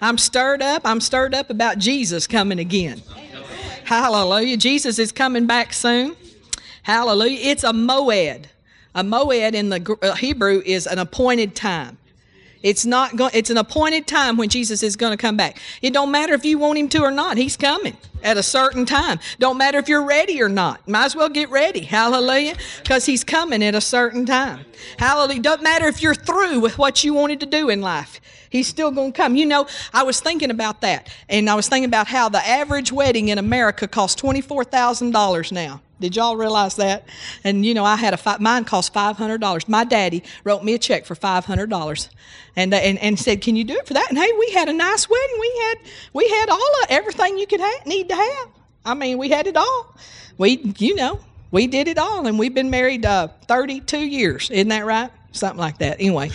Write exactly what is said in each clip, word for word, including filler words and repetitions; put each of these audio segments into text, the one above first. I'm stirred up. I'm stirred up about Jesus coming again. Hallelujah. Jesus is coming back soon. Hallelujah. It's a moed. A moed in the Hebrew is an appointed time. It's not going. It's an appointed time when Jesus is going to come back. It don't matter if you want him to or not. He's coming at a certain time. Don't matter if you're ready or not. Might as well get ready. Hallelujah. Because he's coming at a certain time. Hallelujah. Don't matter if you're through with what you wanted to do in life. He's still going to come. You know, I was thinking about that. And I was thinking about how the average wedding in America costs twenty-four thousand dollars now. Did y'all realize that? And, you know, I had a fi- mine cost five hundred dollars. My daddy wrote me a check for five hundred dollars and, and and said, can you do it for that? And, hey, we had a nice wedding. We had we had all of everything you could ha- need to have. I mean, we had it all. We, you know, we did it all. And we've been married uh, thirty-two years. Isn't that right? Something like that. Anyway,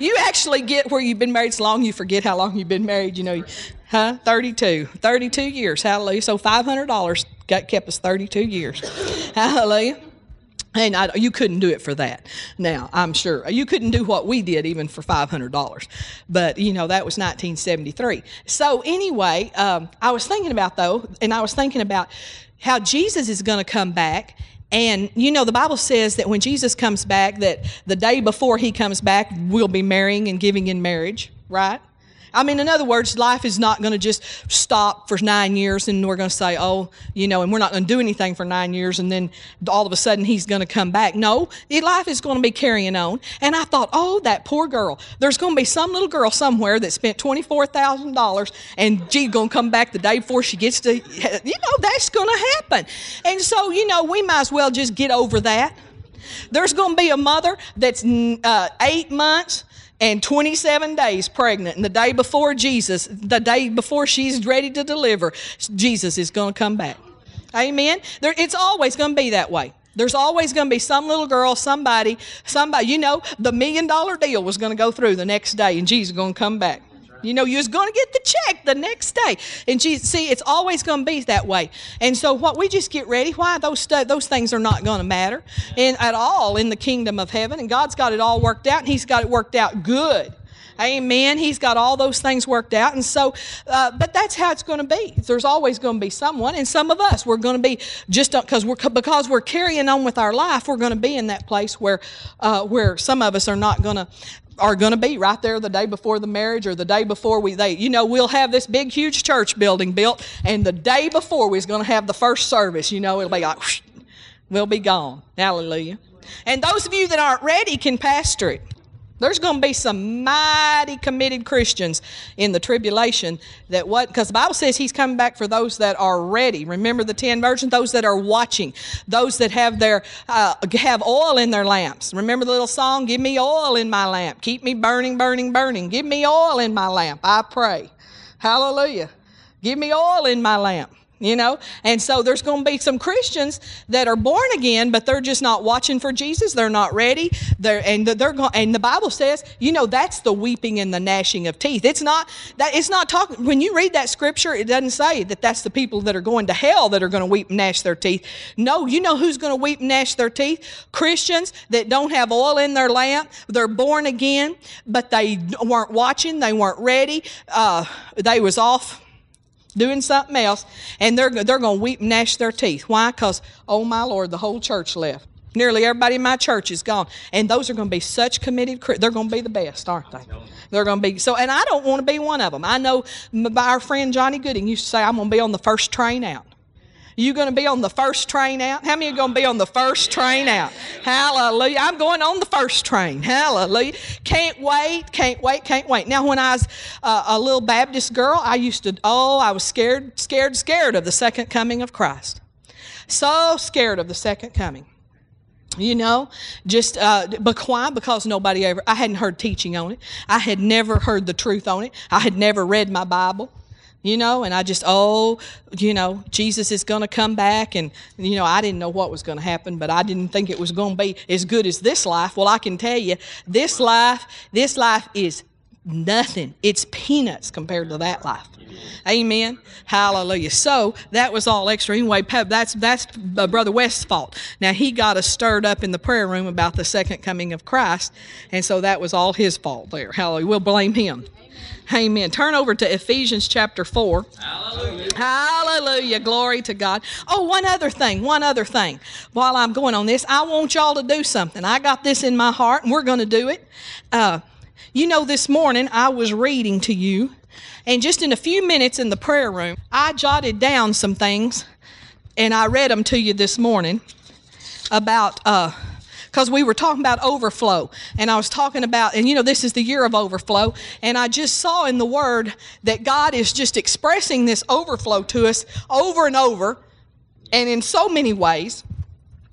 you actually get where you've been married so long you forget how long you've been married. You know, huh? thirty-two. thirty-two years. Hallelujah. So five hundred dollars. Got kept us thirty-two years. Hallelujah. And I, you couldn't do it for that. Now, I'm sure. You couldn't do what we did even for five hundred dollars. But, you know, that was nineteen seventy-three. So anyway, um, I was thinking about, though, and I was thinking about how Jesus is going to come back. And, you know, the Bible says that when Jesus comes back, that the day before he comes back, we'll be marrying and giving in marriage, right? I mean, in other words, life is not going to just stop for nine years and we're going to say, oh, you know, and we're not going to do anything for nine years and then all of a sudden he's going to come back. No, life is going to be carrying on. And I thought, oh, that poor girl. There's going to be some little girl somewhere that spent twenty-four thousand dollars and she's going to come back the day before she gets to, you know, that's going to happen. And so, you know, we might as well just get over that. There's going to be a mother that's uh, eight months and twenty-seven days pregnant, and the day before Jesus, the day before she's ready to deliver, Jesus is going to come back. Amen? There, it's always going to be that way. There's always going to be some little girl, somebody, somebody, you know, the million dollar deal was going to go through the next day, and Jesus is going to come back. You know, you're going to get the check the next day. And Jesus, see, it's always going to be that way. And so what we just get ready, why those stu- those things are not going to matter in, at all in the kingdom of heaven. And God's got it all worked out, and he's got it worked out good. Amen. He's got all those things worked out. And so, uh, but that's how it's going to be. There's always going to be someone. And some of us, we're going to be just because we're because we're carrying on with our life. We're going to be in that place where uh, where some of us are not going to are going to be right there the day before the marriage or the day before we, they, you know, we'll have this big, huge church building built. And the day before we're going to have the first service, you know, it'll be like, whoosh, we'll be gone. Hallelujah. And those of you that aren't ready can pastor it. There's going to be some mighty committed Christians in the tribulation that what, because the Bible says he's coming back for those that are ready. Remember the ten virgins, those that are watching, those that have their, uh, have oil in their lamps. Remember the little song, give me oil in my lamp. Keep me burning, burning, burning. Give me oil in my lamp. I pray. Hallelujah. Give me oil in my lamp. You know, and so there's going to be some Christians that are born again, but they're just not watching for Jesus. They're not ready. They're and they're going. And the Bible says, you know, that's the weeping and the gnashing of teeth. It's not that it's not talking. When you read that scripture, it doesn't say that that's the people that are going to hell that are going to weep and gnash their teeth. No, you know who's going to weep and gnash their teeth? Christians that don't have oil in their lamp. They're born again, but they weren't watching. They weren't ready. Uh, they was off doing something else, and they're they're going to weep and gnash their teeth. Why? Because, oh, my Lord, the whole church left. Nearly everybody in my church is gone, and those are going to be such committed. They're going to be the best, aren't they? They're going to be so, and I don't want to be one of them. I know our friend Johnny Gooding used to say, I'm going to be on the first train out. You going to be on the first train out? How many are going to be on the first train out? Hallelujah. I'm going on the first train. Hallelujah. Can't wait, can't wait, can't wait. Now, when I was uh, a little Baptist girl, I used to, oh, I was scared, scared, scared of the second coming of Christ. So scared of the second coming. You know, just, uh, but why? Because nobody ever, I hadn't heard teaching on it. I had never heard the truth on it. I had never read my Bible. You know, and I just, oh, you know, Jesus is going to come back. And, you know, I didn't know what was going to happen, but I didn't think it was going to be as good as this life. Well, I can tell you, this life, this life is nothing. It's peanuts compared to that life. Amen. Hallelujah. So that was all extra. Anyway, that's that's Brother West's fault. Now, he got us stirred up in the prayer room about the second coming of Christ. And so that was all his fault there. Hallelujah. We'll blame him. Amen. Turn over to Ephesians chapter four. Hallelujah. Hallelujah. Glory to God. Oh, one other thing, one other thing. While I'm going on this, I want y'all to do something. I got this in my heart, and we're going to do it. Uh, you know, this morning I was reading to you, and just in a few minutes in the prayer room, I jotted down some things, and I read them to you this morning about... Uh, because we were talking about overflow, and I was talking about, and you know, this is the year of overflow, and I just saw in the Word that God is just expressing this overflow to us over and over, and in so many ways.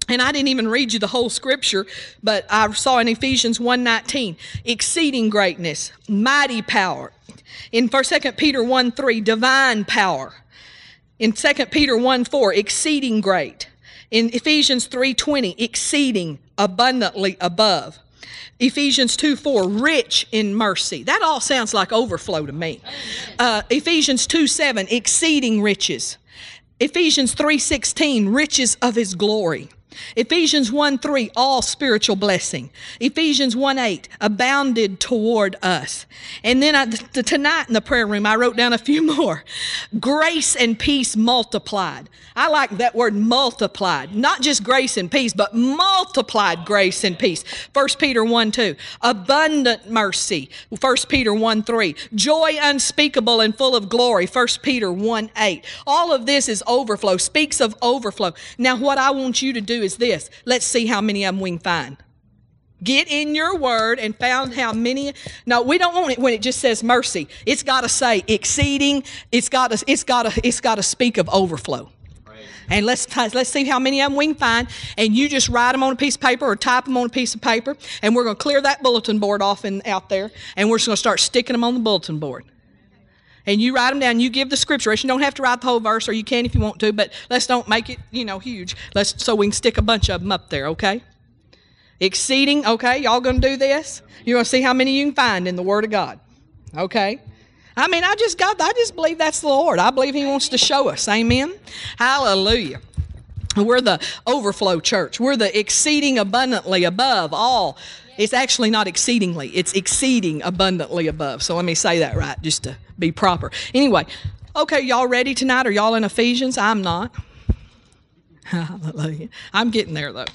And I didn't even read you the whole scripture, but I saw in Ephesians one nineteen, exceeding greatness, mighty power. In Second Peter one three, divine power. In Second Peter one four, exceeding great. In Ephesians three twenty, exceeding, abundantly above. Ephesians two four, rich in mercy. That all sounds like overflow to me. Uh, Ephesians two seven, exceeding riches. Ephesians three sixteen, riches of his glory. Ephesians one three, all spiritual blessing. Ephesians one eight, abounded toward us. And then I, t- tonight in the prayer room, I wrote down a few more. Grace and peace multiplied. I like that word multiplied. Not just grace and peace, but multiplied grace and peace. First Peter one two. Abundant mercy. First Peter one three. Joy unspeakable and full of glory. First Peter one eight. All of this is overflow. Speaks of overflow. Now what I want you to do is this. Let's see how many of them we can find. Get in your word and found how many. No, we don't want it when it just says mercy. It's got to say exceeding. It's got to, it's got to, it's got to speak of overflow. And let's let's see how many of them we can find. And you just write them on a piece of paper or type them on a piece of paper. And we're going to clear that bulletin board off and out there. And we're just going to start sticking them on the bulletin board. And you write them down. You give the scripture. You don't have to write the whole verse, or you can if you want to. But let's don't make it, you know, huge. Let's so we can stick a bunch of them up there, okay? Exceeding, okay? Y'all going to do this? You're going to see how many you can find in the Word of God, okay? I mean, I just got, I just believe that's the Lord. I believe He wants to show us. Amen. Hallelujah. We're the overflow church. We're the exceeding abundantly above all. It's actually not exceedingly. It's exceeding abundantly above. So let me say that right just to be proper. Anyway, okay, y'all ready tonight? Are y'all in Ephesians? I'm not. Hallelujah. I'm getting there, though.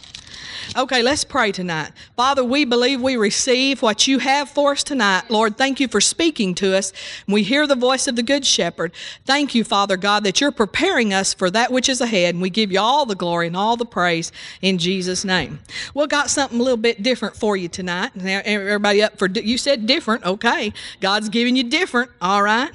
Okay, let's pray tonight. Father, we believe we receive what you have for us tonight. Lord, thank you for speaking to us. We hear the voice of the Good Shepherd. Thank you, Father God, that you're preparing us for that which is ahead, and we give you all the glory and all the praise in Jesus' name. Well, got something a little bit different for you tonight. Now, everybody up for, di- you said different, okay. God's giving you different, all right.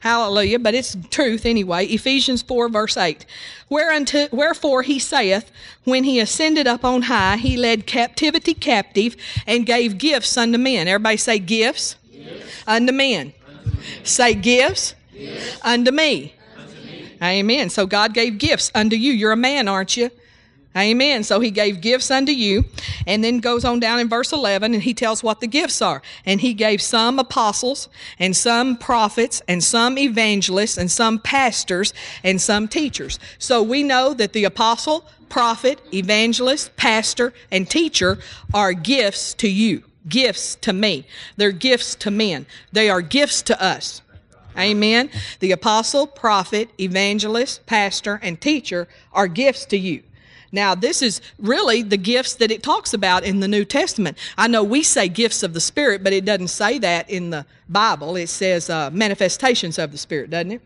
Hallelujah, but it's truth anyway. Ephesians four, verse eight. Whereunto, wherefore he saith, when he ascended up on high, he led captivity captive and gave gifts unto men. Everybody say gifts, gifts. Unto men. Unto men. Say gifts, gifts. Unto me. Unto me. Amen. So God gave gifts unto you. You're a man, aren't you? Amen. So he gave gifts unto you. And then goes on down in verse eleven, and he tells what the gifts are. And he gave some apostles, and some prophets, and some evangelists, and some pastors, and some teachers. So we know that the apostle, prophet, evangelist, pastor, and teacher are gifts to you, gifts to me. They're gifts to men. They are gifts to us. Amen. The apostle, prophet, evangelist, pastor, and teacher are gifts to you. Now, this is really the gifts that it talks about in the New Testament. I know we say gifts of the Spirit, but it doesn't say that in the Bible. It says uh, manifestations of the Spirit, doesn't it?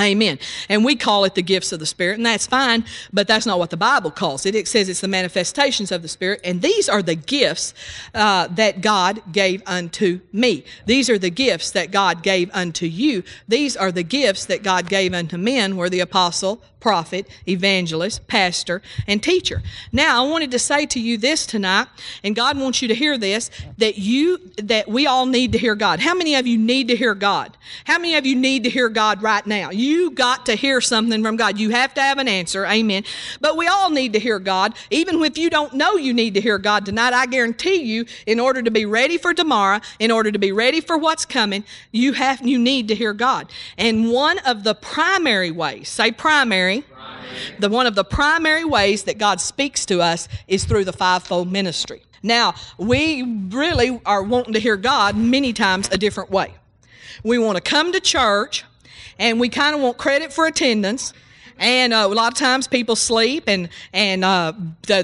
Amen. And we call it the gifts of the Spirit, and that's fine, but that's not what the Bible calls it. It says it's the manifestations of the Spirit, and these are the gifts uh, that God gave unto me. These are the gifts that God gave unto you. These are the gifts that God gave unto men, were the apostle, prophet, evangelist, pastor, and teacher. Now, I wanted to say to you this tonight, and God wants you to hear this, that you, that we all need to hear God. How many of you need to hear God? How many of you need to hear God right now? You got to hear something from God. You have to have an answer. Amen. But we all need to hear God. Even if you don't know you need to hear God tonight, I guarantee you, in order to be ready for tomorrow, in order to be ready for what's coming, you have, you need to hear God. And one of the primary ways, say primary, primary. the one of the primary ways that God speaks to us is through the fivefold ministry. Now, we really are wanting to hear God many times a different way. We want to come to church, and we kind of want credit for attendance. And uh, a lot of times people sleep and and uh,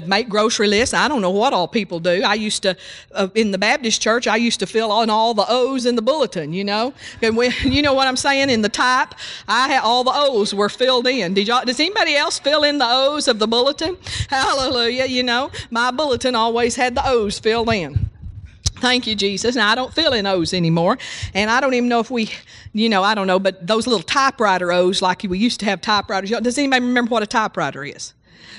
make grocery lists. I don't know what all people do. I used to, uh, in the Baptist church, I used to fill on all the O's in the bulletin, you know. And we, you know what I'm saying? In the type, I had, all the O's were filled in. Did y'all, does anybody else fill in the O's of the bulletin? Hallelujah, you know. My bulletin always had the O's filled in. Thank you, Jesus. Now, I don't fill in O's anymore, and I don't even know if we, you know, I don't know, but those little typewriter O's, like we used to have typewriters. Does anybody remember what a typewriter is?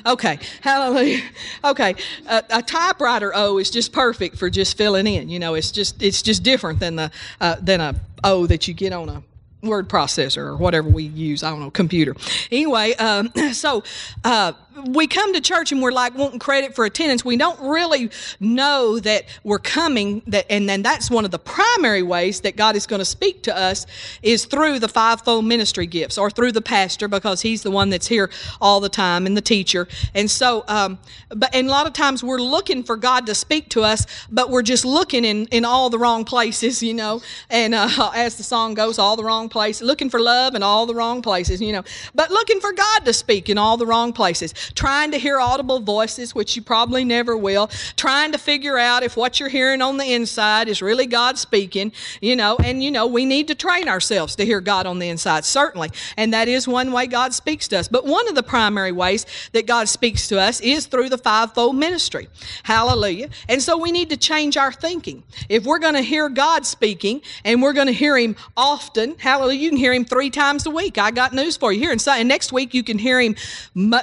Okay, hallelujah. Okay, a, a typewriter O is just perfect for just filling in. You know, it's just it's just different than the uh, than a O that you get on a word processor or whatever we use. I don't know, computer. Anyway, um, so uh, we come to church and we're like wanting credit for attendance. We don't really know that we're coming. That and then that's one of the primary ways that God is going to speak to us is through the fivefold ministry gifts or through the pastor, because he's the one that's here all the time, and the teacher. And so, um, but and a lot of times we're looking for God to speak to us, but we're just looking in in all the wrong places, you know. And uh, as the song goes, all the wrong places, looking for love in all the wrong places, you know. But looking for God to speak in all the wrong places. Trying to hear audible voices, which you probably never will, trying to figure out if what you're hearing on the inside is really God speaking, you know, and, you know, we need to train ourselves to hear God on the inside, certainly, and that is one way God speaks to us. But one of the primary ways that God speaks to us is through the fivefold ministry. Hallelujah. And so we need to change our thinking. If we're going to hear God speaking, and we're going to hear Him often, hallelujah, you can hear Him three times a week. I got news for you. Here and next week, you can hear Him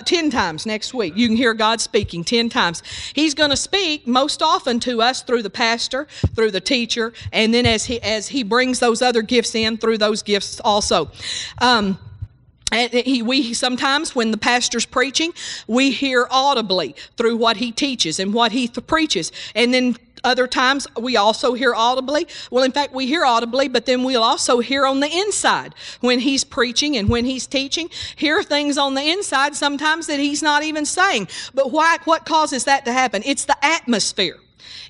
ten times. Next week, you can hear God speaking ten times. He's going to speak most often to us through the pastor, through the teacher, and then as he as he brings those other gifts in, through those gifts also. Um, And he, we sometimes, when the pastor's preaching, we hear audibly through what he teaches and what he th- preaches, and then other times we also hear audibly. Well, in fact, we hear audibly, but then we'll also hear on the inside when he's preaching and when he's teaching. Hear things on the inside sometimes that he's not even saying. But why? What causes that to happen? It's the atmosphere.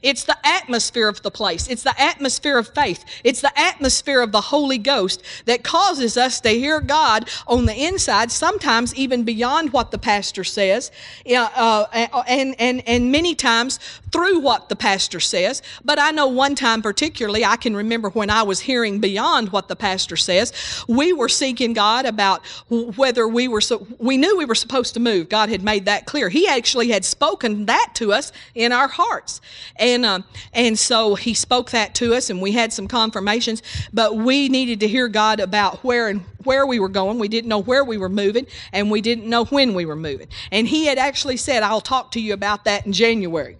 It's the atmosphere of the place. It's the atmosphere of faith. It's the atmosphere of the Holy Ghost that causes us to hear God on the inside, sometimes even beyond what the pastor says, uh, and, and, and many times through what the pastor says. But I know one time particularly, I can remember when I was hearing beyond what the pastor says, we were seeking God about whether we were, so, we knew we were supposed to move. God had made that clear. He actually had spoken that to us in our hearts. And um, and so he spoke that to us, and we had some confirmations, but we needed to hear God about where and where we were going. We didn't know where we were moving, and we didn't know when we were moving. And he had actually said, I'll talk to you about that in January.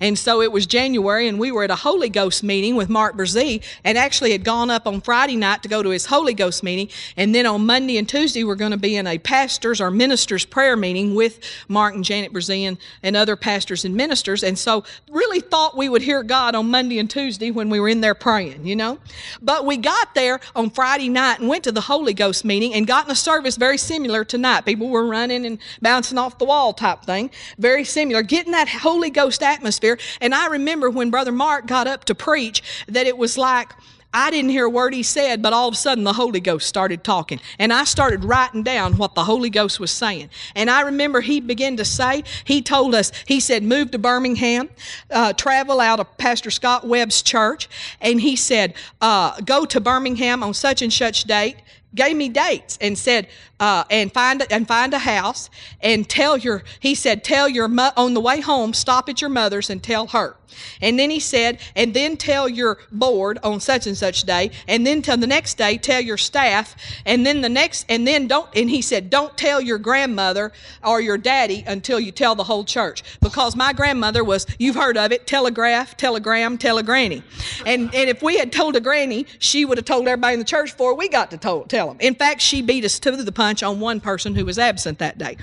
And so it was January, and we were at a Holy Ghost meeting with Mark Brazee, and actually had gone up on Friday night to go to his Holy Ghost meeting. And then on Monday and Tuesday, we're going to be in a pastor's or minister's prayer meeting with Mark and Janet Brazee and, and other pastors and ministers. And so really thought we would hear God on Monday and Tuesday when we were in there praying, you know. But we got there on Friday night and went to the Holy Ghost meeting and got in a service very similar tonight. People were running and bouncing off the wall type thing, very similar, getting that Holy Ghost atmosphere. Atmosphere. And I remember when Brother Mark got up to preach that it was like I didn't hear a word he said, but all of a sudden the Holy Ghost started talking. And I started writing down what the Holy Ghost was saying. And I remember he began to say, he told us, he said, move to Birmingham, uh, travel out of Pastor Scott Webb's church. And he said, uh, go to Birmingham on such and such date. Gave me dates and said, uh, and find and find a house and tell your. He said, tell your mo- on the way home, stop at your mother's and tell her. And then he said, and then tell your board on such and such day, and then till the next day, tell your staff, and then the next, and then don't. And he said, don't tell your grandmother or your daddy until you tell the whole church, because my grandmother was. You've heard of it: telegraph, telegram, telegranny. And and if we had told a granny, she would have told everybody in the church before we got to told, tell. Them. In fact, she beat us to the punch on one person who was absent that day.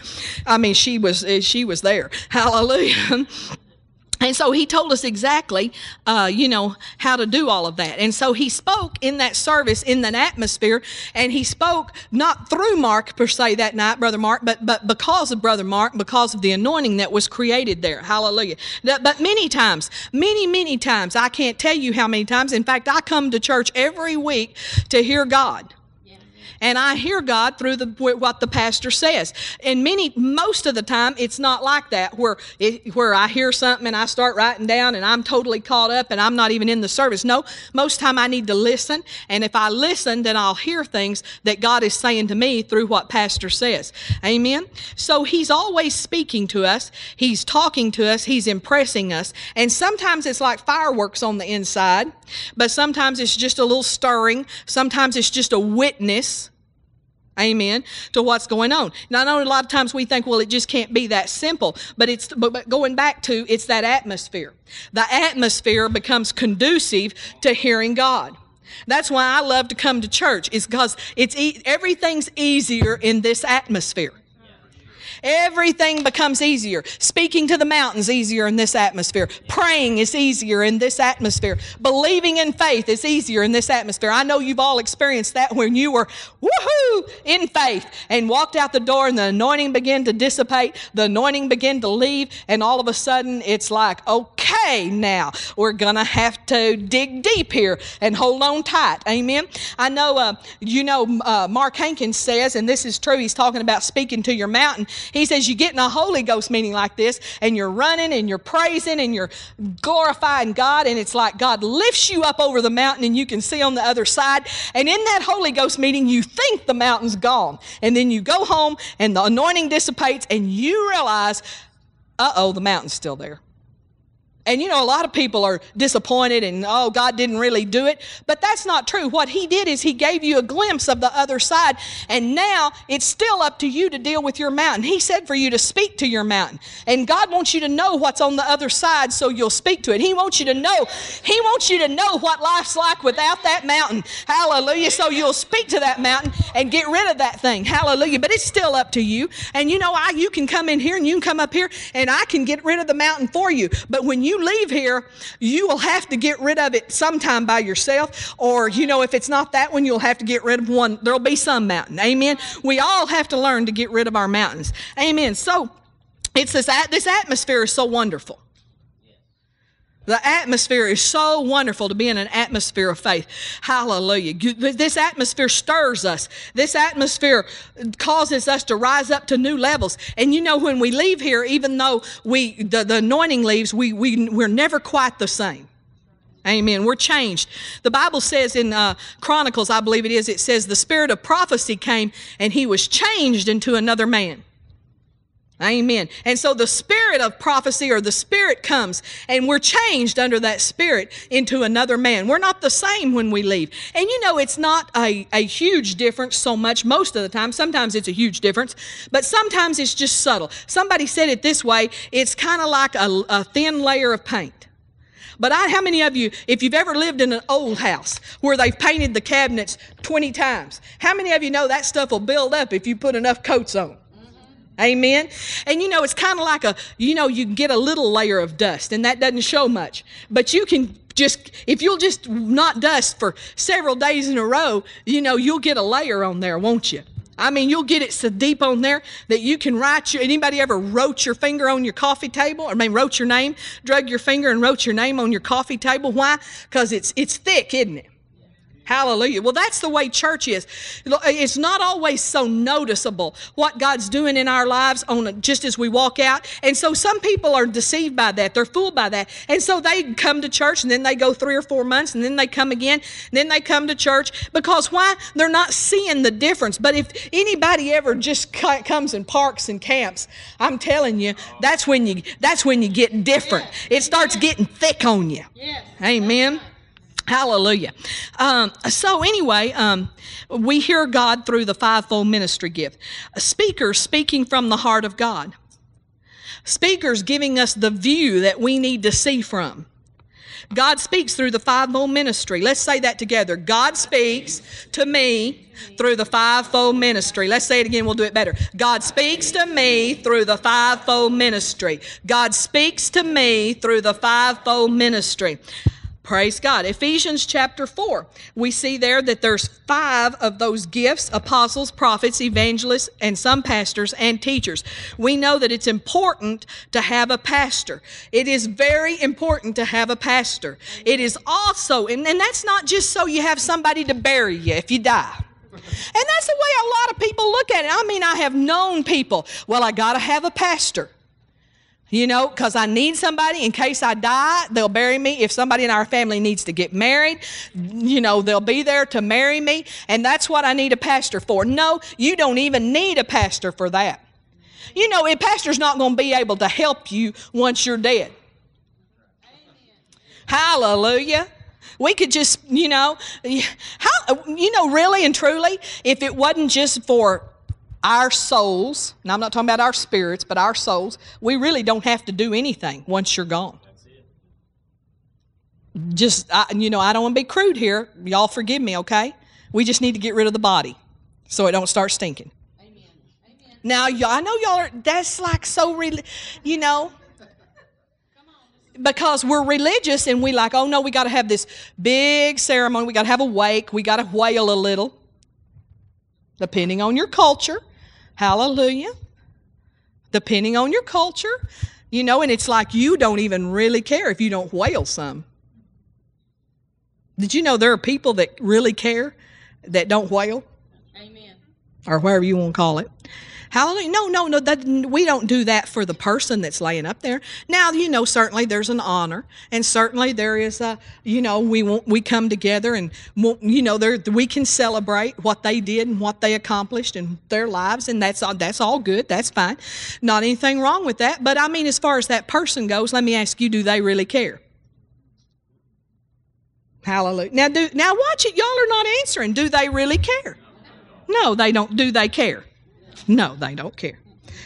I mean, she was she was there. Hallelujah. And so he told us exactly, uh, you know, how to do all of that. And so he spoke in that service, in that atmosphere, and he spoke not through Mark per se that night, Brother Mark, but but because of Brother Mark, because of the anointing that was created there. Hallelujah. That, but many times, many, many times, I can't tell you how many times. In fact, I come to church every week to hear God. And I hear God through the, what the pastor says. And many, most of the time, it's not like that, where it, where I hear something and I start writing down and I'm totally caught up and I'm not even in the service. No, most time I need to listen. And if I listen, then I'll hear things that God is saying to me through what pastor says. Amen? So he's always speaking to us. He's talking to us. He's impressing us. And sometimes it's like fireworks on the inside, but sometimes it's just a little stirring. Sometimes it's just a witness. Amen, to what's going on. Now, I know a lot of times we think, well, it just can't be that simple, but it's but going back to, it's that atmosphere. The atmosphere becomes conducive to hearing God. That's why I love to come to church, is because it's e- everything's easier in this atmosphere. Everything becomes easier. Speaking to the mountains easier in this atmosphere. Praying is easier in this atmosphere. Believing in faith is easier in this atmosphere. I know you've all experienced that when you were woohoo in faith and walked out the door and the anointing began to dissipate, the anointing began to leave, and all of a sudden it's like, okay, now we're gonna have to dig deep here and hold on tight. Amen. I know, uh, you know, uh, Mark Hankins says, and this is true. He's talking about speaking to your mountain. He says you get in a Holy Ghost meeting like this and you're running and you're praising and you're glorifying God, and it's like God lifts you up over the mountain and you can see on the other side. And in that Holy Ghost meeting, you think the mountain's gone, and then you go home and the anointing dissipates and you realize, uh-oh, the mountain's still there. And you know, a lot of people are disappointed and, oh, God didn't really do it. But that's not true. What he did is he gave you a glimpse of the other side. And now it's still up to you to deal with your mountain. He said for you to speak to your mountain. And God wants you to know what's on the other side so you'll speak to it. He wants you to know. He wants you to know what life's like without that mountain. Hallelujah. So you'll speak to that mountain and get rid of that thing. Hallelujah. But it's still up to you. And you know, I, you can come in here and you can come up here and I can get rid of the mountain for you. But when you leave here, you will have to get rid of it sometime by yourself, or you know, if it's not that one, you'll have to get rid of one. There'll be some mountain. Amen. We all have to learn to get rid of our mountains. Amen. So it's this this atmosphere is so wonderful. The atmosphere is so wonderful to be in an atmosphere of faith. Hallelujah. This atmosphere stirs us. This atmosphere causes us to rise up to new levels. And you know, when we leave here, even though we the, the anointing leaves, we, we, we're never quite the same. Amen. We're changed. The Bible says in uh, Chronicles, I believe it is, it says the spirit of prophecy came and he was changed into another man. Amen. And so the spirit of prophecy or the spirit comes and we're changed under that spirit into another man. We're not the same when we leave. And you know, it's not a, a huge difference so much most of the time. Sometimes it's a huge difference, but sometimes it's just subtle. Somebody said it this way. It's kind of like a, a thin layer of paint. But I, how many of you, if you've ever lived in an old house where they've painted the cabinets twenty times, how many of you know that stuff will build up if you put enough coats on? Amen. And you know, it's kind of like a, you know, you can get a little layer of dust and that doesn't show much, but you can just, if you'll just not dust for several days in a row, you know, you'll get a layer on there, won't you? I mean, you'll get it so deep on there that you can write your, anybody ever wrote your finger on your coffee table? I mean, wrote your name, drug your finger and wrote your name on your coffee table. Why? Because it's, it's thick, isn't it? Hallelujah. Well, that's the way church is. It's not always so noticeable what God's doing in our lives on a, just as we walk out. And so some people are deceived by that. They're fooled by that. And so they come to church and then they go three or four months and then they come again. And then they come to church because why? They're not seeing the difference. But if anybody ever just comes and parks and camps, I'm telling you, that's when you, that's when you get different. It starts getting thick on you. Amen. Hallelujah. Um, so anyway, um, we hear God through the fivefold ministry gift. Speakers speaking from the heart of God. Speakers giving us the view that we need to see from. God speaks through the fivefold ministry. Let's say that together. God speaks to me through the fivefold ministry. Let's say it again. We'll do it better. God speaks to me through the fivefold ministry. God speaks to me through the fivefold ministry. Praise God. Ephesians chapter four. We see there that there's five of those gifts: apostles, prophets, evangelists, and some pastors and teachers. We know that it's important to have a pastor. It is very important to have a pastor. It is also, and, and that's not just so you have somebody to bury you if you die. And that's the way a lot of people look at it. I mean, I have known people, well, I got to have a pastor. You know, because I need somebody in case I die, they'll bury me. If somebody in our family needs to get married, you know, they'll be there to marry me. And that's what I need a pastor for. No, you don't even need a pastor for that. You know, a pastor's not going to be able to help you once you're dead. Amen. Hallelujah. We could just, you know, how, you know, really and truly, if it wasn't just for our souls, and I'm not talking about our spirits, but our souls, we really don't have to do anything once you're gone. That's it. Just, I, you know, I don't want to be crude here. Y'all forgive me, okay? We just need to get rid of the body so it don't start stinking. Amen. Amen. Now, y'all, I know y'all are, that's like so, re- you know, because we're religious and we like, oh, no, we got to have this big ceremony. We got to have a wake. We got to wail a little, depending on your culture. Hallelujah. Depending on your culture, you know, and it's like you don't even really care if you don't wail some. Did you know there are people that really care that don't wail? Amen. Or whatever you want to call it. Hallelujah. No, no, no, that, we don't do that for the person that's laying up there. Now, you know, certainly there's an honor, and certainly there is a, you know, we won't, we come together and, you know, there, we can celebrate what they did and what they accomplished in their lives, and that's all, that's all good. That's fine. Not anything wrong with that. But I mean, as far as that person goes, let me ask you, do they really care? Hallelujah. Now, do, now watch it. Y'all are not answering. Do they really care? No, they don't. Do they care? No, they don't care,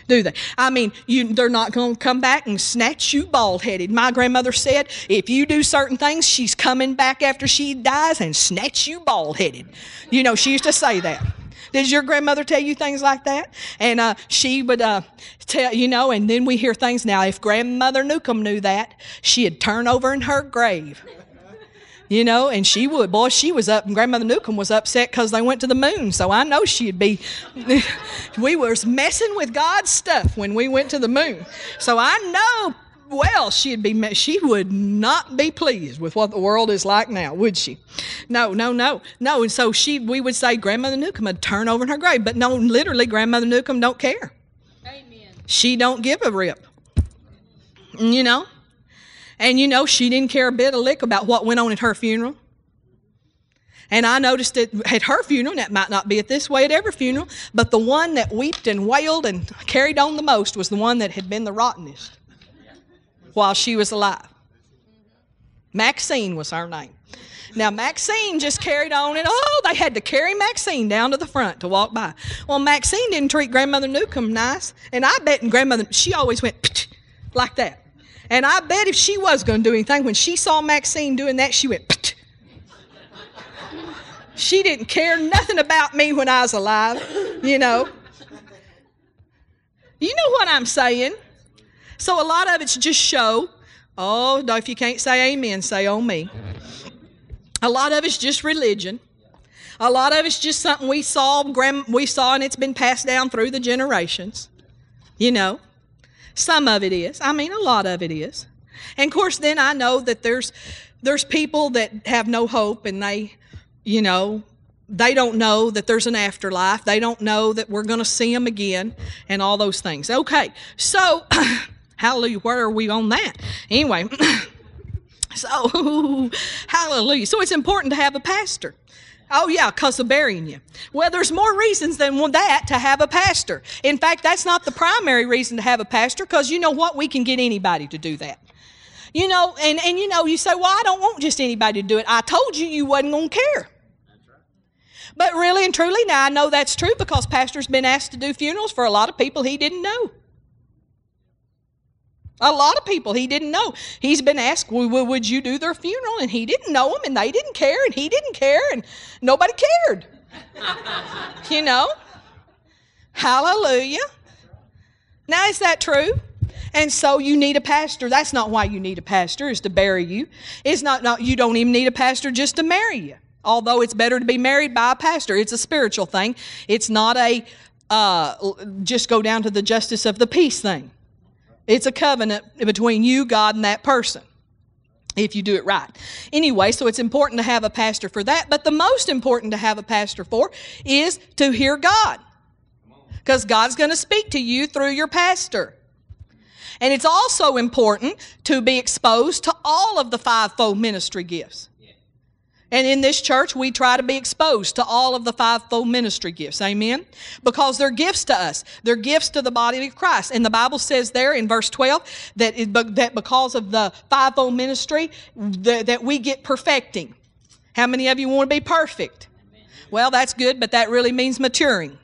do they? I mean, you, they're not going to come back and snatch you bald-headed. My grandmother said, if you do certain things, she's coming back after she dies and snatch you bald-headed. You know, she used to say that. Did your grandmother tell you things like that? And uh, she would uh, tell, you know, and then we hear things now. If Grandmother Newcomb knew that, she'd turn over in her grave. You know, and she would. Boy, she was up, and Grandmother Newcomb was upset because they went to the moon. So I know she'd be, we were messing with God's stuff when we went to the moon. So I know, well, she'd be, she would not be pleased with what the world is like now, would she? No, no, no, no. And so she, we would say Grandmother Newcomb would turn over in her grave. But no, literally, Grandmother Newcomb don't care. Amen. She don't give a rip, you know. And, you know, she didn't care a bit of lick about what went on at her funeral. And I noticed that at her funeral, that might not be it this way at every funeral, but the one that weeped and wailed and carried on the most was the one that had been the rottenest while she was alive. Maxine was her name. Now, Maxine just carried on, and, oh, they had to carry Maxine down to the front to walk by. Well, Maxine didn't treat Grandmother Newcomb nice, and I bet Grandmother, she always went like that. And I bet if she was going to do anything, when she saw Maxine doing that, she went, ptt. She didn't care nothing about me when I was alive, you know. You know what I'm saying? So a lot of it's just show. Oh, if you can't say amen, say oh me. A lot of it's just religion. A lot of it's just something we saw, we saw, and it's been passed down through the generations, you know. Some of it is. I mean, a lot of it is. And, of course, then I know that there's there's people that have no hope, and they, you know, they don't know that there's an afterlife. They don't know that we're going to see them again and all those things. Okay, so, hallelujah, where are we on that? Anyway, so, hallelujah. So it's important to have a pastor. Oh, yeah, because of burying you. Well, there's more reasons than that to have a pastor. In fact, that's not the primary reason to have a pastor, because you know what? We can get anybody to do that. You know, and, and you know, you say, well, I don't want just anybody to do it. I told you you wasn't going to care. That's right. But really and truly, now I know that's true because pastor's been asked to do funerals for a lot of people he didn't know. A lot of people he didn't know. He's been asked, well, would you do their funeral? And he didn't know them, and they didn't care, and he didn't care, and nobody cared. You know? Hallelujah. Now, is that true? And so you need a pastor. That's not why you need a pastor, is to bury you. It's not, not you don't even need a pastor just to marry you, although it's better to be married by a pastor. It's a spiritual thing. It's not a uh, just go down to the justice of the peace thing. It's a covenant between you, God, and that person, if you do it right. Anyway, so it's important to have a pastor for that. But the most important to have a pastor for is to hear God, because God's going to speak to you through your pastor. And it's also important to be exposed to all of the fivefold ministry gifts. And in this church, we try to be exposed to all of the fivefold ministry gifts. Amen? Because they're gifts to us. They're gifts to the body of Christ. And the Bible says there in verse twelve that, it, that because of the fivefold ministry, the, that we get perfecting. How many of you want to be perfect? Amen. Well, that's good, but that really means maturing.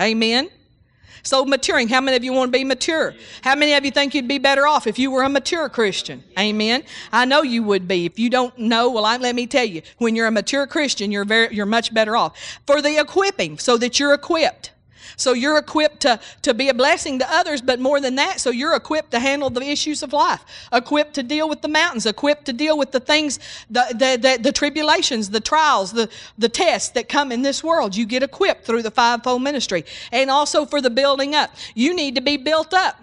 Amen? So maturing. How many of you want to be mature? How many of you think you'd be better off if you were a mature Christian? Amen. I know you would be. If you don't know, well, I, let me tell you. When you're a mature Christian, you're very, you're much better off. For the equipping, so that you're equipped. So you're equipped to, to be a blessing to others, but more than that, so you're equipped to handle the issues of life, equipped to deal with the mountains, equipped to deal with the things, the the, the, the tribulations, the trials, the, the tests that come in this world. You get equipped through the fivefold ministry. And also for the building up. You need to be built up.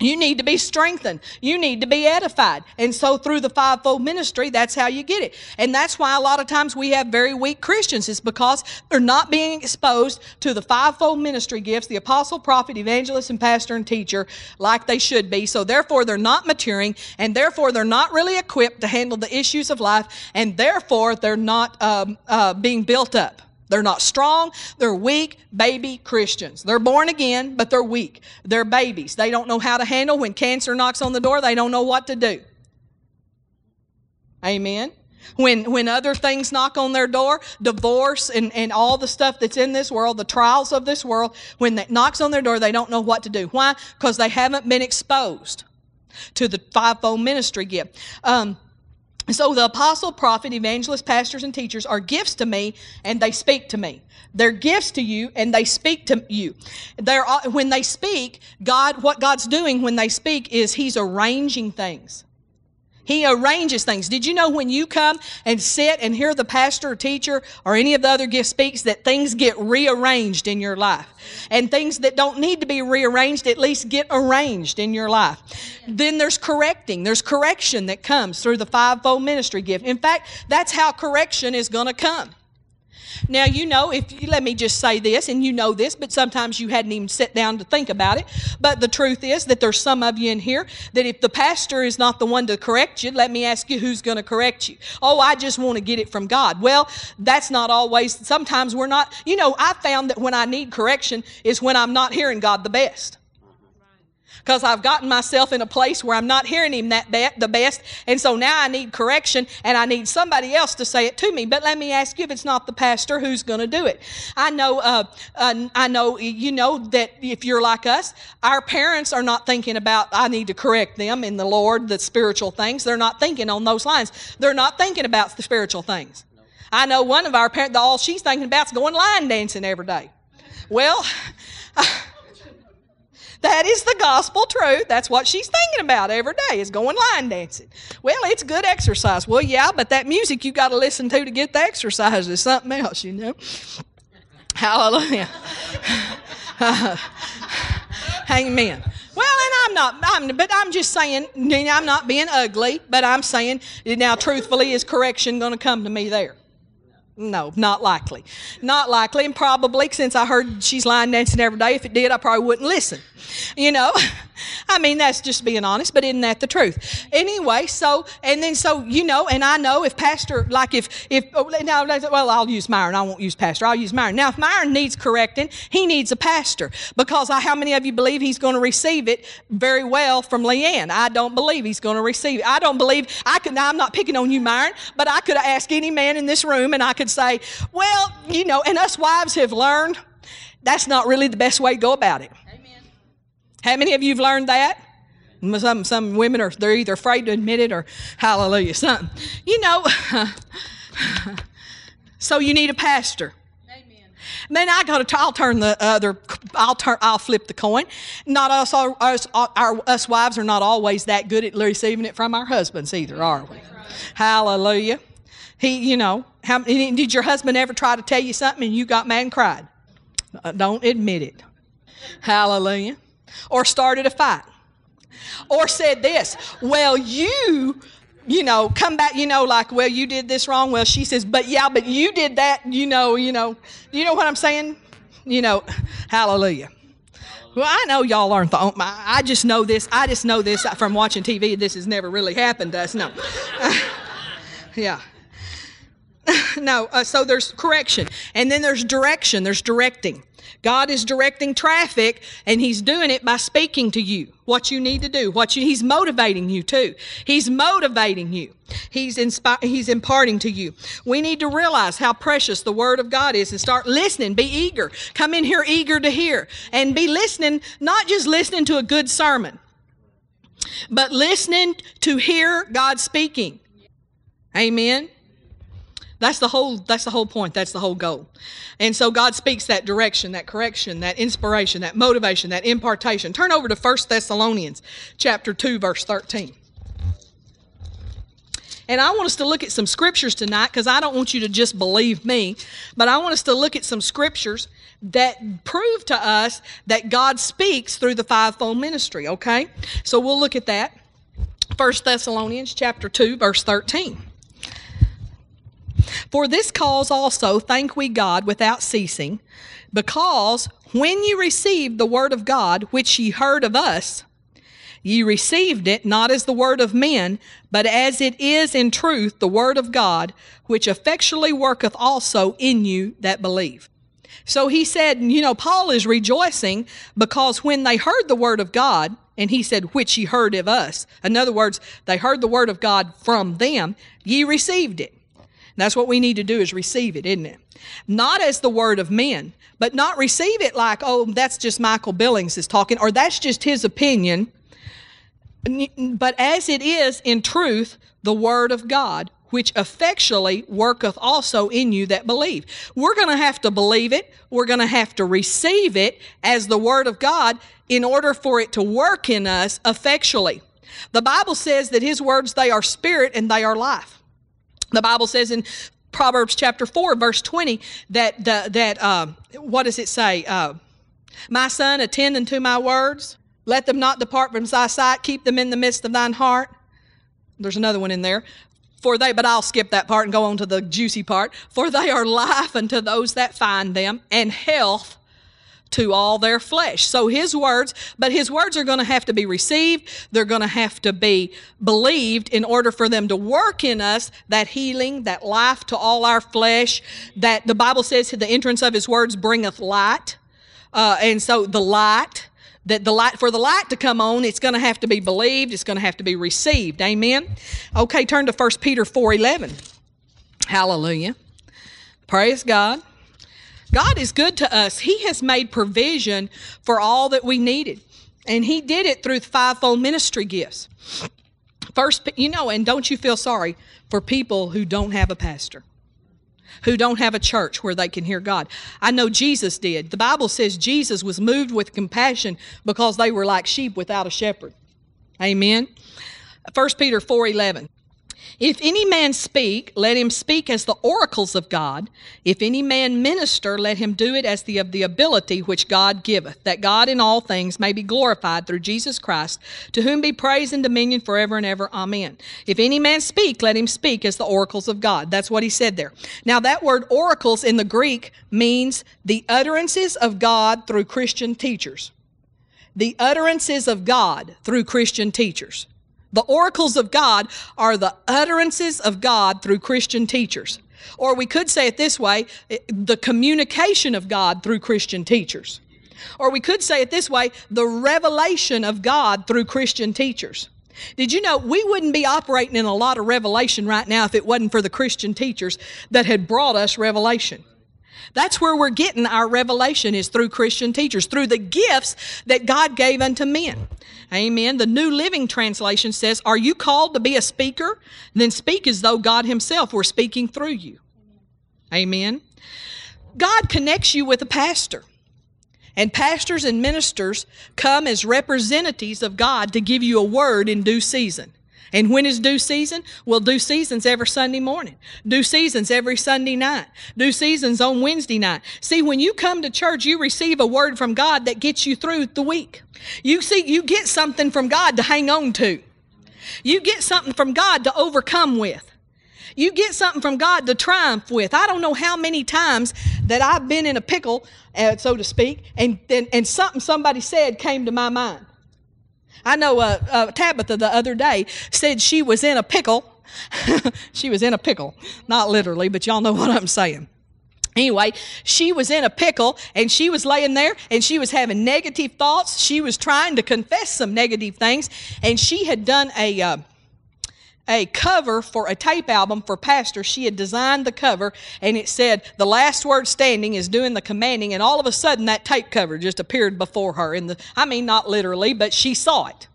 You need to be strengthened. You need to be edified. And so through the fivefold ministry, that's how you get it. And that's why a lot of times we have very weak Christians. It's because they're not being exposed to the fivefold ministry gifts, the apostle, prophet, evangelist, and pastor and teacher, like they should be. So therefore, they're not maturing, and therefore, they're not really equipped to handle the issues of life, and therefore, they're not um, uh, being built up. They're not strong. They're weak baby Christians. They're born again, but they're weak. They're babies. They don't know how to handle when cancer knocks on the door. They don't know what to do. Amen. When when other things knock on their door, divorce and, and all the stuff that's in this world, the trials of this world, when that knocks on their door, they don't know what to do. Why? Because they haven't been exposed to the fivefold ministry gift. Um So the apostle, prophet, evangelist, pastors, and teachers are gifts to me, and they speak to me. They're gifts to you, and they speak to you. They're, when they speak, God, what God's doing when they speak is He's arranging things. He arranges things. Did you know when you come and sit and hear the pastor or teacher or any of the other gifts speaks that things get rearranged in your life? And things that don't need to be rearranged at least get arranged in your life. Yeah. Then there's correcting. There's correction that comes through the fivefold ministry gift. In fact, that's how correction is going to come. Now, you know, if you, let me just say this, and you know this, but sometimes you hadn't even sat down to think about it. But the truth is that there's some of you in here that if the pastor is not the one to correct you, let me ask you, who's going to correct you? Oh, I just want to get it from God. Well, that's not always, sometimes we're not, you know, I found that when I need correction is when I'm not hearing God the best. Because I've gotten myself in a place where I'm not hearing Him that be- the best. And so now I need correction, and I need somebody else to say it to me. But let me ask you, if it's not the pastor, who's going to do it? I know, uh, uh, I know, you know, that if you're like us, our parents are not thinking about, I need to correct them in the Lord, the spiritual things. They're not thinking on those lines. They're not thinking about the spiritual things. I know one of our parents, all she's thinking about is going line dancing every day. Well, that is the gospel truth. That's what she's thinking about every day, is going line dancing. Well, it's good exercise. Well, yeah, but that music you got to listen to to get the exercise is something else, you know. Hallelujah. uh, amen. Well, and I'm not, I'm, but I'm just saying, I'm not being ugly, but I'm saying, now truthfully, is correction going to come to me there? No, not likely. Not likely, and probably, since I heard she's line dancing every day, if it did, I probably wouldn't listen. You know? I mean, that's just being honest, but isn't that the truth? Anyway, so, and then so, you know, and I know if pastor, like if, if now, well, I'll use Myron. I won't use pastor. I'll use Myron. Now, if Myron needs correcting, he needs a pastor, because I, how many of you believe he's going to receive it very well from Leanne? I don't believe he's going to receive it. I don't believe, I could, now I'm not picking on you, Myron, but I could ask any man in this room, and I could say, well, you know, and us wives have learned that's not really the best way to go about it. How many of you have learned that? Some some women are they're either afraid to admit it or hallelujah something. You know, so you need a pastor. Man, I got to. I'll turn the other. I'll turn. I'll flip the coin. Not us. Our, us, our, us wives are not always that good at receiving it from our husbands either, are we? Right. Hallelujah. He, you know, how, did your husband ever try to tell you something and you got mad and cried? Uh, don't admit it. Hallelujah. Or started a fight. Or said this. Well, you. You know, come back, you know, like, well, you did this wrong. Well, she says, but yeah, but you did that, you know, you know. You know what I'm saying? You know, hallelujah. Well, I know y'all aren't the only, I just know this. I just know this from watching T V. This has never really happened to us. No. Uh, yeah. no, uh, so there's correction. And then there's direction. There's directing. God is directing traffic, and he's doing it by speaking to you what you need to do. What you, he's motivating you too. He's motivating you. He's inspi- He's imparting to you. We need to realize how precious the Word of God is and start listening. Be eager. Come in here eager to hear and be listening, not just listening to a good sermon, but listening to hear God speaking. Amen. That's the whole, that's the whole point. That's the whole goal. And so God speaks that direction, that correction, that inspiration, that motivation, that impartation. Turn over to First Thessalonians chapter two, verse thirteen. And I want us to look at some scriptures tonight because I don't want you to just believe me, but I want us to look at some scriptures that prove to us that God speaks through the fivefold ministry, okay? So we'll look at that. First Thessalonians chapter two, verse thirteen. For this cause also thank we God without ceasing, because when ye received the word of God, which ye heard of us, ye received it not as the word of men, but as it is in truth the word of God, which effectually worketh also in you that believe. So he said, you know, Paul is rejoicing because when they heard the word of God, and he said, which ye heard of us. In other words, they heard the word of God from them, ye received it. That's what we need to do is receive it, isn't it? Not as the word of men, but not receive it like, oh, that's just Michael Billings is talking, or that's just his opinion. But as it is in truth, the word of God, which effectually worketh also in you that believe. We're going to have to believe it. We're going to have to receive it as the word of God in order for it to work in us effectually. The Bible says that his words, they are spirit and they are life. The Bible says in Proverbs chapter four, verse twenty, that, the, that uh, what does it say? Uh, my son, attend unto my words. Let them not depart from thy sight. Keep them in the midst of thine heart. There's another one in there. For they, but I'll skip that part and go on to the juicy part. For they are life unto those that find them, and health to all their flesh. So his words, but his words are going to have to be received. They're going to have to be believed in order for them to work in us, that healing, that life to all our flesh, that the Bible says the entrance of his words bringeth light. Uh, and so the light, that the light, for the light to come on, it's going to have to be believed. It's going to have to be received. Amen. Okay, turn to First Peter four eleven. Hallelujah. Praise God. God is good to us. He has made provision for all that we needed. And he did it through fivefold ministry gifts. First, you know, and don't you feel sorry for people who don't have a pastor, who don't have a church where they can hear God. I know Jesus did. The Bible says Jesus was moved with compassion because they were like sheep without a shepherd. Amen. First Peter four eleven. If any man speak, let him speak as the oracles of God. If any man minister, let him do it as the of the ability which God giveth, that God in all things may be glorified through Jesus Christ, to whom be praise and dominion forever and ever. Amen. If any man speak, let him speak as the oracles of God. That's what he said there. Now that word oracles in the Greek means the utterances of God through Christian teachers. The utterances of God through Christian teachers. The oracles of God are the utterances of God through Christian teachers. Or we could say it this way, the communication of God through Christian teachers. Or we could say it this way, the revelation of God through Christian teachers. Did you know we wouldn't be operating in a lot of revelation right now if it wasn't for the Christian teachers that had brought us revelation? That's where we're getting our revelation, is through Christian teachers, through the gifts that God gave unto men. Amen. The New Living Translation says, are you called to be a speaker? Then speak as though God himself were speaking through you. Amen. God connects you with a pastor. And pastors and ministers come as representatives of God to give you a word in due season. And when is due season? Well, due season's every Sunday morning. Due season's every Sunday night. Due season's on Wednesday night. See, when you come to church, you receive a word from God that gets you through the week. You see, you get something from God to hang on to. You get something from God to overcome with. You get something from God to triumph with. I don't know how many times that I've been in a pickle, uh, so to speak, and, and, and something somebody said came to my mind. I know uh, uh, Tabitha the other day said she was in a pickle. She was in a pickle. Not literally, but y'all know what I'm saying. Anyway, she was in a pickle, and she was laying there, and she was having negative thoughts. She was trying to confess some negative things, and she had done a... Uh, a cover for a tape album for pastors. She had designed the cover, and it said, the last word standing is doing the commanding, and all of a sudden that tape cover just appeared before her. In the, I mean, not literally, but she saw it.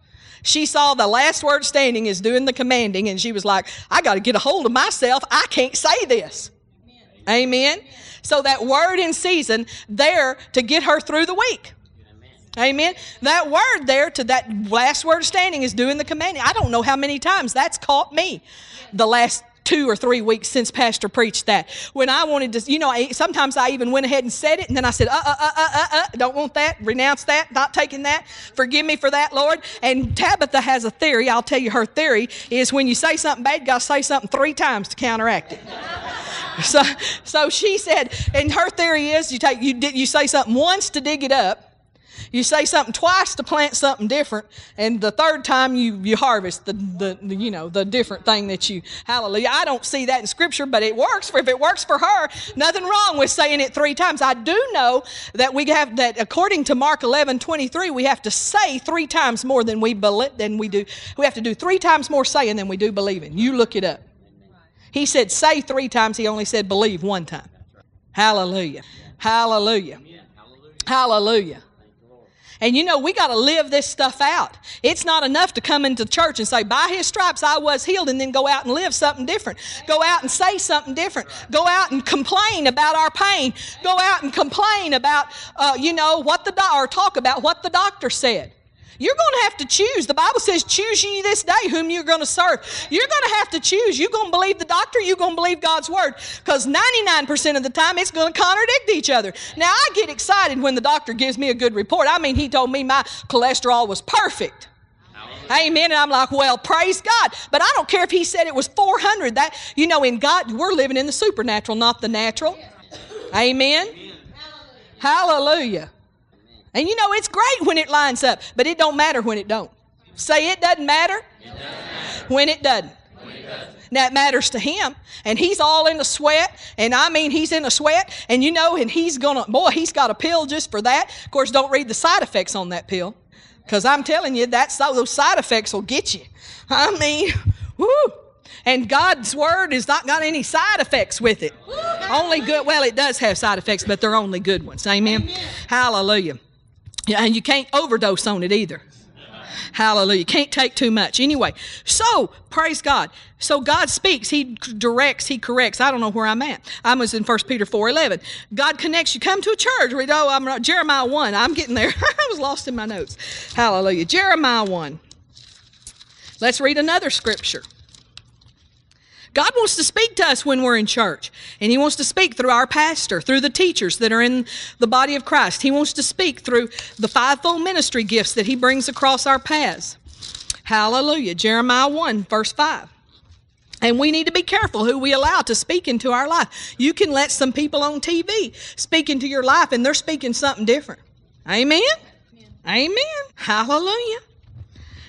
She saw the last word standing is doing the commanding, and she was like, I got to get a hold of myself. I can't say this. Amen. Amen. Amen. So that word in season there to get her through the week. Amen. That word there to that last word standing is doing the commanding. I don't know how many times that's caught me the last two or three weeks since Pastor preached that. When I wanted to, you know, sometimes I even went ahead and said it, and then I said, uh, uh, uh, uh, uh, don't want that, renounce that, not taking that, forgive me for that, Lord. And Tabitha has a theory, I'll tell you her theory, is when you say something bad, you got to say something three times to counteract it. so, so she said, and her theory is you take you you say something once to dig it up, you say something twice to plant something different, and the third time you, you harvest the, the, the, you know, the different thing that you, hallelujah. I don't see that in Scripture, but it works. For, if it works for her, nothing wrong with saying it three times. I do know that we have, that according to Mark eleven twenty-three, we have to say three times more than we, bel- than we do. We have to do three times more saying than we do believing. You look it up. He said say three times. He only said believe one time. Hallelujah. Hallelujah. Hallelujah. And you know, we got to live this stuff out. It's not enough to come into church and say, by his stripes I was healed, and then go out and live something different. Go out and say something different. Go out and complain about our pain. Go out and complain about, uh, you know, what the do- or talk about what the doctor said. You're going to have to choose. The Bible says, choose ye this day whom you're going to serve. You're going to have to choose. You're going to believe the doctor, you're going to believe God's word, because ninety-nine percent of the time it's going to contradict each other. Now, I get excited when the doctor gives me a good report. I mean, he told me my cholesterol was perfect. Amen. And I'm like, well, praise God. But I don't care if he said it was four hundred. That, you know, in God, we're living in the supernatural, not the natural. Amen. Hallelujah. And you know, it's great when it lines up, but it don't matter when it don't. Say it doesn't matter, it doesn't matter. When it doesn't. When it doesn't. Now it matters to him, and he's all in a sweat, and I mean he's in a sweat, and you know, and he's gonna, boy, he's got a pill just for that. Of course, don't read the side effects on that pill, because I'm telling you, that's, those side effects will get you. I mean, whoo. And God's word has not got any side effects with it. Woo, only good, well, it does have side effects, but they're only good ones. Amen. Amen. Hallelujah. Yeah, and you can't overdose on it either. Hallelujah. You can't take too much. Anyway, so praise God. So God speaks. He directs. He corrects. I don't know where I'm at. I was in First Peter four eleven. God connects you. Come to a church. Read, oh, I'm Jeremiah one. I'm getting there. I was lost in my notes. Hallelujah. Jeremiah one. Let's read another scripture. God wants to speak to us when we're in church, and he wants to speak through our pastor, through the teachers that are in the body of Christ. He wants to speak through the fivefold ministry gifts that he brings across our paths. Hallelujah. Jeremiah one, verse five. And we need to be careful who we allow to speak into our life. You can let some people on T V speak into your life, and they're speaking something different. Amen? Amen. Amen. Hallelujah.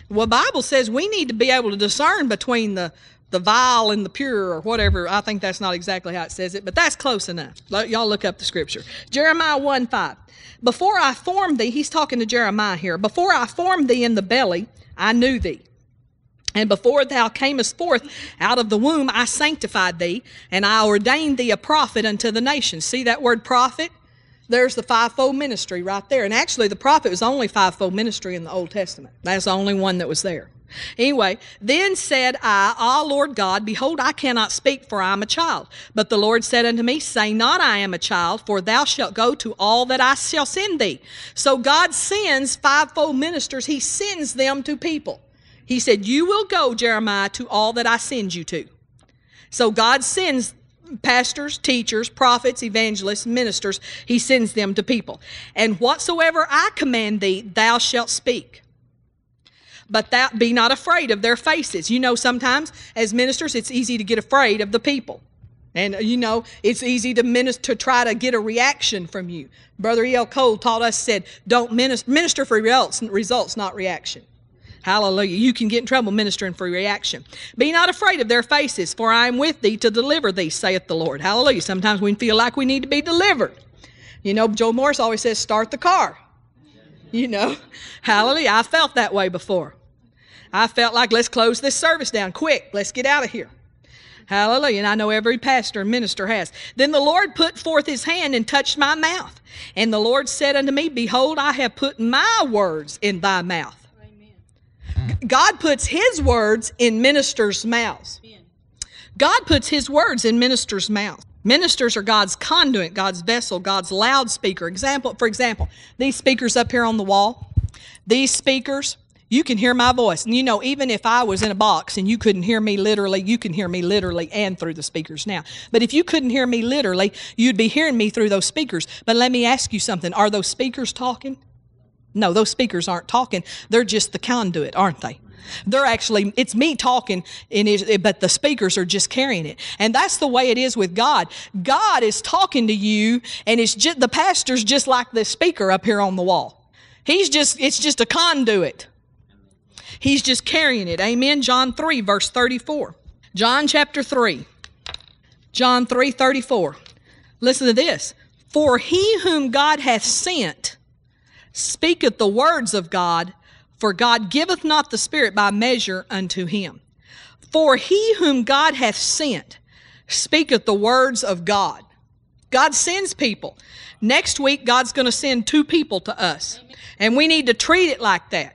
Well, the Bible says we need to be able to discern between the the vile and the pure, or whatever. I think that's not exactly how it says it, but that's close enough. Y'all look up the scripture. Jeremiah one five. Before I formed thee, he's talking to Jeremiah here. Before I formed thee in the belly, I knew thee. And before thou camest forth out of the womb, I sanctified thee, and I ordained thee a prophet unto the nation. See that word prophet? There's the fivefold ministry right there. And actually, the prophet was the only fivefold ministry in the Old Testament. That's the only one that was there. Anyway, then said I, Ah, Lord God, behold, I cannot speak, for I am a child. But the Lord said unto me, Say not, I am a child, for thou shalt go to all that I shall send thee. So God sends fivefold ministers. He sends them to people. He said, You will go, Jeremiah, to all that I send you to. So God sends pastors, teachers, prophets, evangelists, ministers. He sends them to people. And whatsoever I command thee, thou shalt speak. But thou be not afraid of their faces. You know, sometimes as ministers, it's easy to get afraid of the people. And, you know, it's easy to minister, to try to get a reaction from you. Brother E L Cole taught us, said, don't minister, minister for results, results, not reaction. Hallelujah. You can get in trouble ministering for reaction. Be not afraid of their faces, for I am with thee to deliver thee, saith the Lord. Hallelujah. Sometimes we feel like we need to be delivered. You know, Joe Morris always says, start the car. You know, hallelujah. I felt that way before. I felt like, let's close this service down quick. Let's get out of here. Hallelujah. And I know every pastor and minister has. Then the Lord put forth his hand and touched my mouth. And the Lord said unto me, Behold, I have put my words in thy mouth. God puts his words in ministers' mouths. God puts his words in ministers' mouths. Ministers are God's conduit, God's vessel, God's loudspeaker. Example, for example, these speakers up here on the wall, these speakers, you can hear my voice. And you know, even if I was in a box and you couldn't hear me literally, you can hear me literally and through the speakers now. But if you couldn't hear me literally, you'd be hearing me through those speakers. But let me ask you something. Are those speakers talking? No, those speakers aren't talking. They're just the conduit, aren't they? They're actually, it's me talking, and it, but the speakers are just carrying it. And that's the way it is with God. God is talking to you, and it's just, the pastor's just like the speaker up here on the wall. He's just, it's just a conduit. He's just carrying it. Amen. John three, verse thirty-four. John chapter three. John three, thirty-four. Listen to this. For he whom God hath sent speaketh the words of God, for God giveth not the Spirit by measure unto him. For he whom God hath sent speaketh the words of God. God sends people. Next week, God's going to send two people to us. And we need to treat it like that.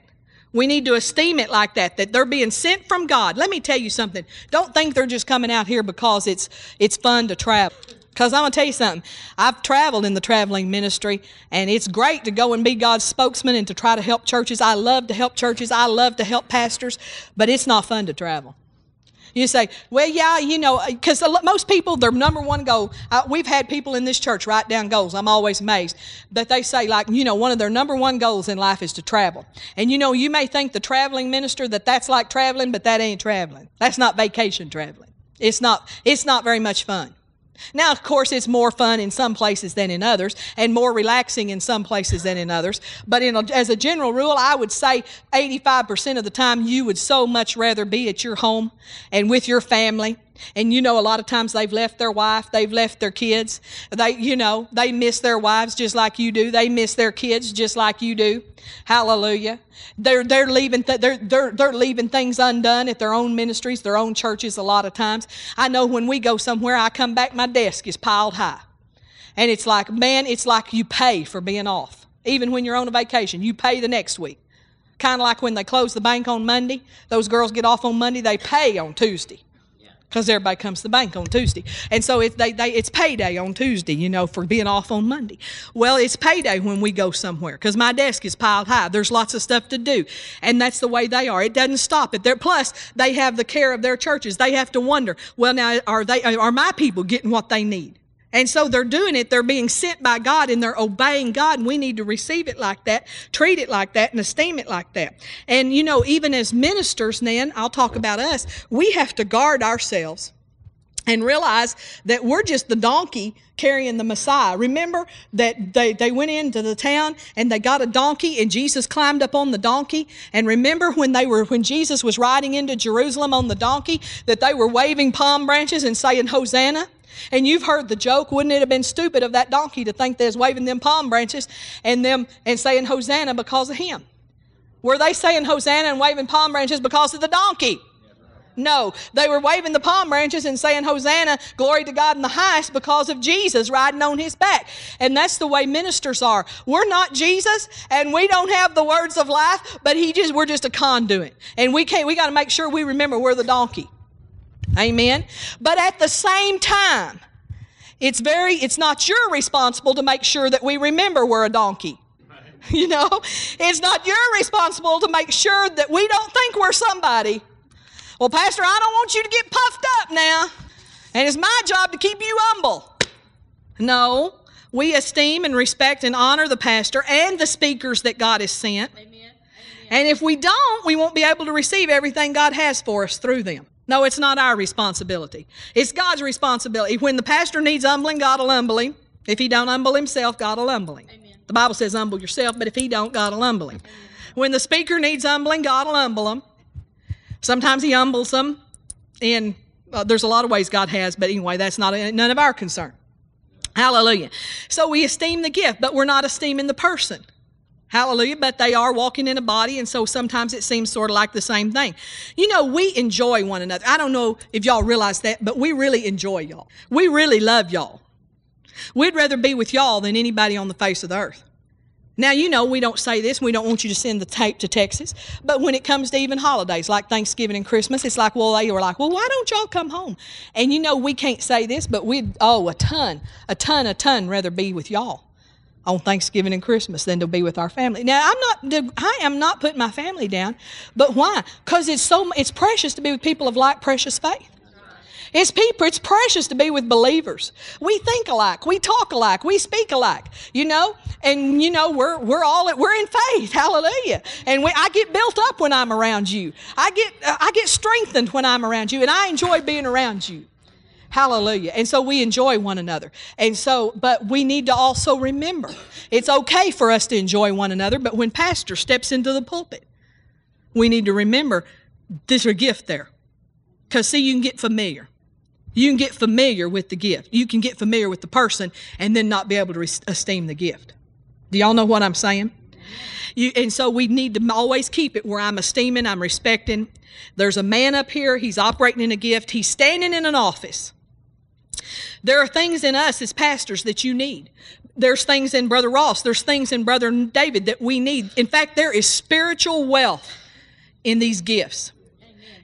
We need to esteem it like that, that they're being sent from God. Let me tell you something. Don't think they're just coming out here because it's it's fun to travel. Because I'm going to tell you something. I've traveled in the traveling ministry, and it's great to go and be God's spokesman and to try to help churches. I love to help churches. I love to help pastors, but it's not fun to travel. You say, well, yeah, you know, because most people, their number one goal, uh, we've had people in this church write down goals. I'm always amazed that they say, like, you know, one of their number one goals in life is to travel. And, you know, you may think the traveling minister that that's like traveling, but that ain't traveling. That's not vacation traveling. It's not, it's not very much fun. Now, of course, it's more fun in some places than in others and more relaxing in some places than in others. But in a, as a general rule, I would say eighty-five percent of the time you would so much rather be at your home and with your family. And, you know, a lot of times they've left their wife, they've left their kids. They, you know, they miss their wives just like you do. They miss their kids just like you do. Hallelujah. They're, they're, leaving th- they're, they're, they're leaving things undone at their own ministries, their own churches a lot of times. I know when we go somewhere, I come back, my desk is piled high. And it's like, man, it's like you pay for being off. Even when you're on a vacation, you pay the next week. Kind of like when they close the bank on Monday. Those girls get off on Monday, they pay on Tuesday. Because everybody comes to the bank on Tuesday. And so if they, they, it's payday on Tuesday, you know, for being off on Monday. Well, it's payday when we go somewhere because my desk is piled high. There's lots of stuff to do. And that's the way they are. It doesn't stop it. They're, plus, they have the care of their churches. They have to wonder, well, now, are they, are my people getting what they need? And so they're doing it. They're being sent by God, and they're obeying God, and we need to receive it like that, treat it like that, and esteem it like that. And, you know, even as ministers, Nan, I'll talk about us, we have to guard ourselves and realize that we're just the donkey carrying the Messiah. Remember that they, they went into the town and they got a donkey, and Jesus climbed up on the donkey. And remember when they were when Jesus was riding into Jerusalem on the donkey, that they were waving palm branches and saying, Hosanna. And you've heard the joke. Wouldn't it have been stupid of that donkey to think they was waving them palm branches and them and saying Hosanna because of him? Were they saying Hosanna and waving palm branches because of the donkey? No, they were waving the palm branches and saying, Hosanna, glory to God in the highest, because of Jesus riding on his back. And that's the way ministers are. We're not Jesus, and we don't have the words of life, but he just we're just a conduit. And we can't, we got to make sure we remember we're the donkey. Amen. But at the same time, it's very, it's not your responsible to make sure that we remember we're a donkey. You know, it's not your responsible to make sure that we don't think we're somebody. Well, Pastor, I don't want you to get puffed up now, and it's my job to keep you humble. No, we esteem and respect and honor the pastor and the speakers that God has sent. Amen. Amen. And if we don't, we won't be able to receive everything God has for us through them. No, it's not our responsibility. It's God's responsibility. When the pastor needs humbling, God will humble him. If he don't humble himself, God will humble him. Amen. The Bible says humble yourself, but if he don't, God will humble him. Amen. When the speaker needs humbling, God will humble him. Sometimes he humbles them, and uh, there's a lot of ways God has, but anyway, that's not a, none of our concern. Hallelujah. So we esteem the gift, but we're not esteeming the person. Hallelujah. But they are walking in a body, and so sometimes it seems sort of like the same thing. You know, we enjoy one another. I don't know if y'all realize that, but we really enjoy y'all. We really love y'all. We'd rather be with y'all than anybody on the face of the earth. Now, you know, we don't say this. We don't want you to send the tape to Texas. But when it comes to even holidays like Thanksgiving and Christmas, it's like, well, they were like, well, why don't y'all come home? And, you know, we can't say this, but we'd, oh, a ton, a ton, a ton rather be with y'all on Thanksgiving and Christmas than to be with our family. Now, I'm not, I am not putting my family down. But why? Because it's so, it's precious to be with people of like precious faith. It's people, it's precious to be with believers. We think alike, we talk alike, we speak alike, you know, and you know, we're, we're all, we're in faith. Hallelujah. And we, I get built up when I'm around you. I get, I get strengthened when I'm around you, and I enjoy being around you. Hallelujah. And so we enjoy one another. And so, but we need to also remember it's okay for us to enjoy one another. But when pastor steps into the pulpit, we need to remember there's a gift there. Cause see, you can get familiar. You can get familiar with the gift. You can get familiar with the person and then not be able to esteem the gift. Do y'all know what I'm saying? You, and so we need to always keep it where I'm esteeming, I'm respecting. There's a man up here. He's operating in a gift. He's standing in an office. There are things in us as pastors that you need. There's things in Brother Ross. There's things in Brother David that we need. In fact, there is spiritual wealth in these gifts.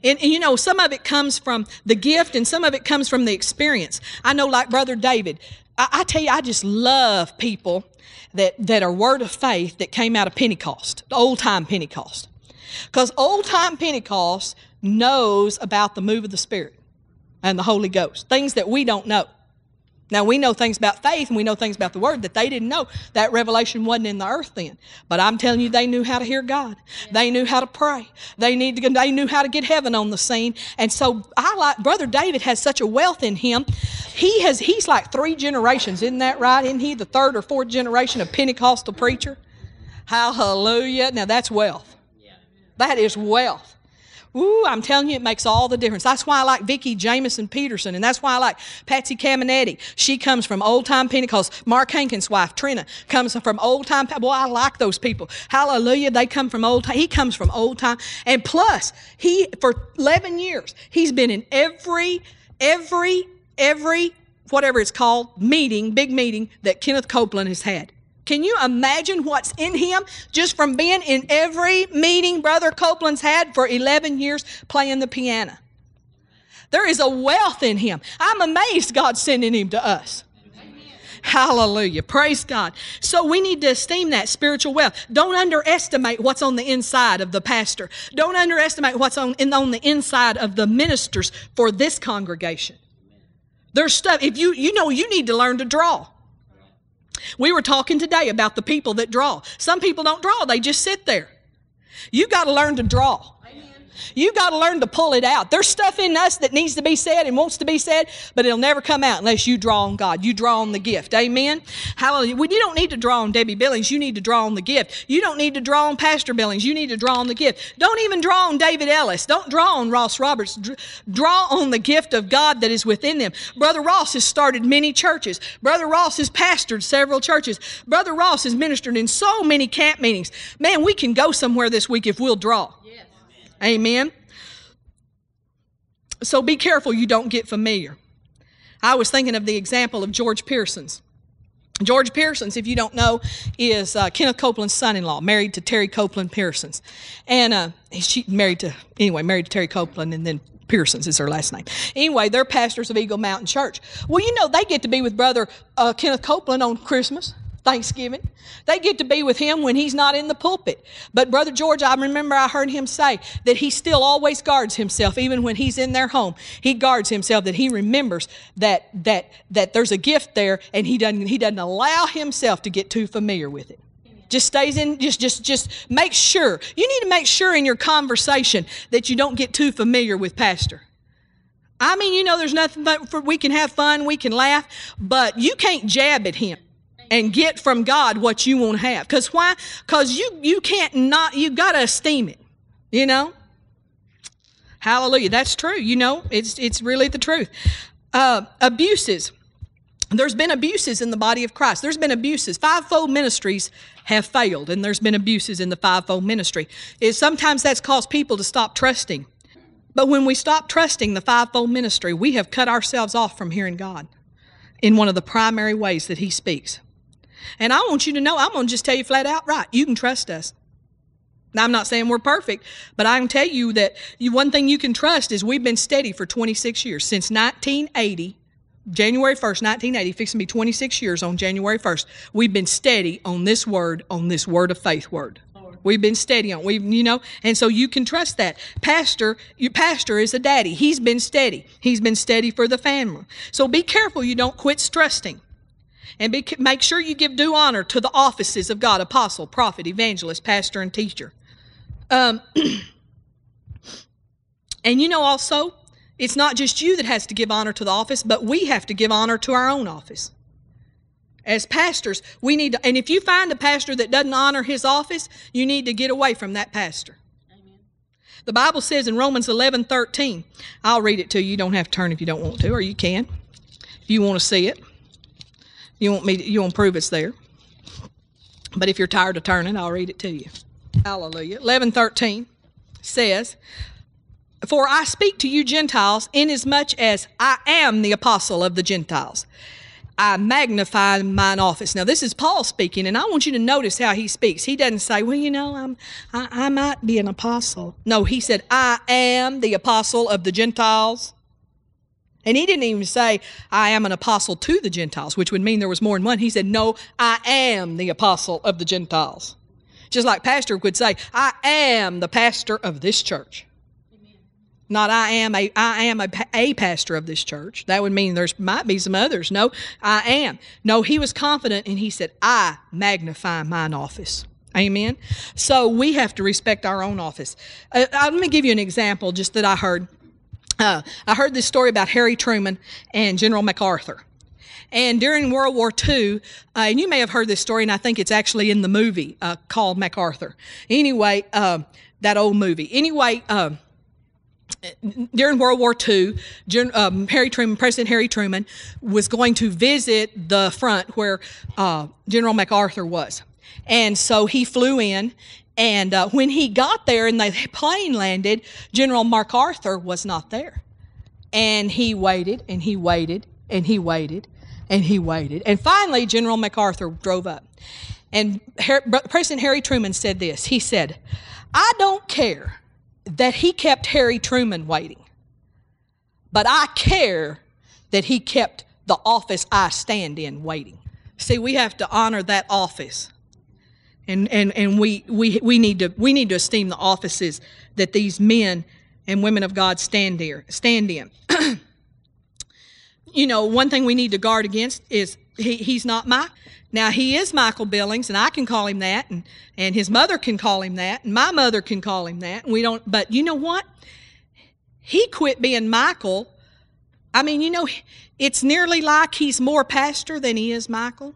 And, and, you know, some of it comes from the gift and some of it comes from the experience. I know, like Brother David, I, I tell you, I just love people that, that are word of faith that came out of Pentecost, old-time Pentecost. Because old-time Pentecost knows about the move of the Spirit and the Holy Ghost, things that we don't know. Now, we know things about faith and we know things about the Word that they didn't know. That revelation wasn't in the earth then. But I'm telling you, they knew how to hear God. Yeah. They knew how to pray. They need to, They knew how to get heaven on the scene. And so, I like Brother David has such a wealth in him. He has. He's like three generations. Isn't that right? Isn't he the third or fourth generation of Pentecostal preacher? Hallelujah. Now, that's wealth. Yeah. That is wealth. Ooh, I'm telling you, it makes all the difference. That's why I like Vicki Jamison Peterson, and that's why I like Patsy Caminetti. She comes from old-time Pentecost. Mark Hankins' wife, Trina, comes from old-time. Boy, I like those people. Hallelujah, they come from old-time. He comes from old-time. And plus, he, for eleven years, he's been in every, every, every, whatever it's called, meeting, big meeting that Kenneth Copeland has had. Can you imagine what's in him just from being in every meeting Brother Copeland's had for eleven years playing the piano? There is a wealth in him. I'm amazed God's sending him to us. Amen. Hallelujah. Praise God. So we need to esteem that spiritual wealth. Don't underestimate what's on the inside of the pastor. Don't underestimate what's on, in, on the inside of the ministers for this congregation. There's stuff, if you, you know, you need to learn to draw. We were talking today about the people that draw. Some people don't draw. They just sit there. You've got to learn to draw. You've got to learn to pull it out. There's stuff in us that needs to be said and wants to be said, but it'll never come out unless you draw on God. You draw on the gift. Amen? Hallelujah. Well, you don't need to draw on Debbie Billings. You need to draw on the gift. You don't need to draw on Pastor Billings. You need to draw on the gift. Don't even draw on David Ellis. Don't draw on Ross Roberts. Draw on the gift of God that is within them. Brother Ross has started many churches. Brother Ross has pastored several churches. Brother Ross has ministered in so many camp meetings. Man, we can go somewhere this week if we'll draw. Amen. So be careful you don't get familiar. I was thinking of the example of George Pearsons. George Pearsons, if you don't know, is uh, Kenneth Copeland's son-in-law, married to Terry Copeland Pearsons. And uh, she married to, anyway, married to Terry Copeland, and then Pearsons is her last name. Anyway, they're pastors of Eagle Mountain Church. Well, you know, they get to be with Brother uh, Kenneth Copeland on Christmas, Thanksgiving. They get to be with him when he's not in the pulpit. But Brother George, I remember I heard him say that he still always guards himself, even when he's in their home. He guards himself, that he remembers that that that there's a gift there, and he doesn't he doesn't allow himself to get too familiar with it. Just stays in, just, just, just make sure. You need to make sure in your conversation that you don't get too familiar with Pastor. I mean, you know, there's nothing but for, we can have fun, we can laugh, but you can't jab at him and get from God what you won't have. Because why? Because you, you can't not, you got to esteem it, you know. Hallelujah. That's true. You know, it's, it's really the truth. Uh, abuses. There's been abuses in the body of Christ. There's been abuses. Fivefold ministries have failed, and there's been abuses in the fivefold ministry. Is sometimes that's caused people to stop trusting. But when we stop trusting the fivefold ministry, we have cut ourselves off from hearing God in one of the primary ways that He speaks. And I want you to know, I'm going to just tell you flat out, right, you can trust us. Now, I'm not saying we're perfect, but I can tell you that you, one thing you can trust is we've been steady for twenty-six years, since nineteen eighty. January first, nineteen eighty, fixing to be twenty-six years on January first. We've been steady on this word, on this word of faith word. Lord. We've been steady on, we've, you know, and so you can trust that. Pastor, your pastor is a daddy. He's been steady. He's been steady for the family. So be careful you don't quit trusting. And be, make sure you give due honor to the offices of God, apostle, prophet, evangelist, pastor, and teacher. Um, and you know also, it's not just you that has to give honor to the office, but we have to give honor to our own office. As pastors, we need to, and if you find a pastor that doesn't honor his office, you need to get away from that pastor. Amen. The Bible says in Romans eleven thirteen, I'll read it to you. You don't have to turn if you don't want to, or you can, if you want to see it. You want me to, you want to prove it's there. But if you're tired of turning, I'll read it to you. Hallelujah. eleven thirteen says, "For I speak to you Gentiles, inasmuch as I am the apostle of the Gentiles. I magnify mine office." Now, this is Paul speaking, and I want you to notice how he speaks. He doesn't say, well, you know, I'm, I, I might be an apostle. No, he said, I am the apostle of the Gentiles. And he didn't even say, I am an apostle to the Gentiles, which would mean there was more than one. He said, no, I am the apostle of the Gentiles. Just like Pastor would say, I am the pastor of this church. Not I am a I am a, a pastor of this church. That would mean there's might be some others. No, I am. No, he was confident, and he said, I magnify mine office. Amen. So we have to respect our own office. Uh, let me give you an example just that I heard. Uh, I heard this story about Harry Truman and General MacArthur. And during World War Two, uh, and you may have heard this story, and I think it's actually in the movie uh, called MacArthur. Anyway, uh, that old movie. Anyway, uh, During World War Two, um, Harry Truman, President Harry Truman was going to visit the front where uh, General MacArthur was. And so he flew in, and uh, when he got there and the plane landed, General MacArthur was not there. And he waited, and he waited, and he waited, and he waited. And finally, General MacArthur drove up. And Her- President Harry Truman said this. He said, I don't care that he kept Harry Truman waiting, but I care that he kept the office I stand in waiting. See, we have to honor that office, and and and we we we need to we need to esteem the offices that these men and women of God stand there stand in. You know, one thing we need to guard against is he, he's not my. Now, he is Michael Billings, and I can call him that, and, and his mother can call him that, and my mother can call him that. And we don't, but you know what? He quit being Michael. I mean, you know, it's nearly like he's more pastor than he is Michael.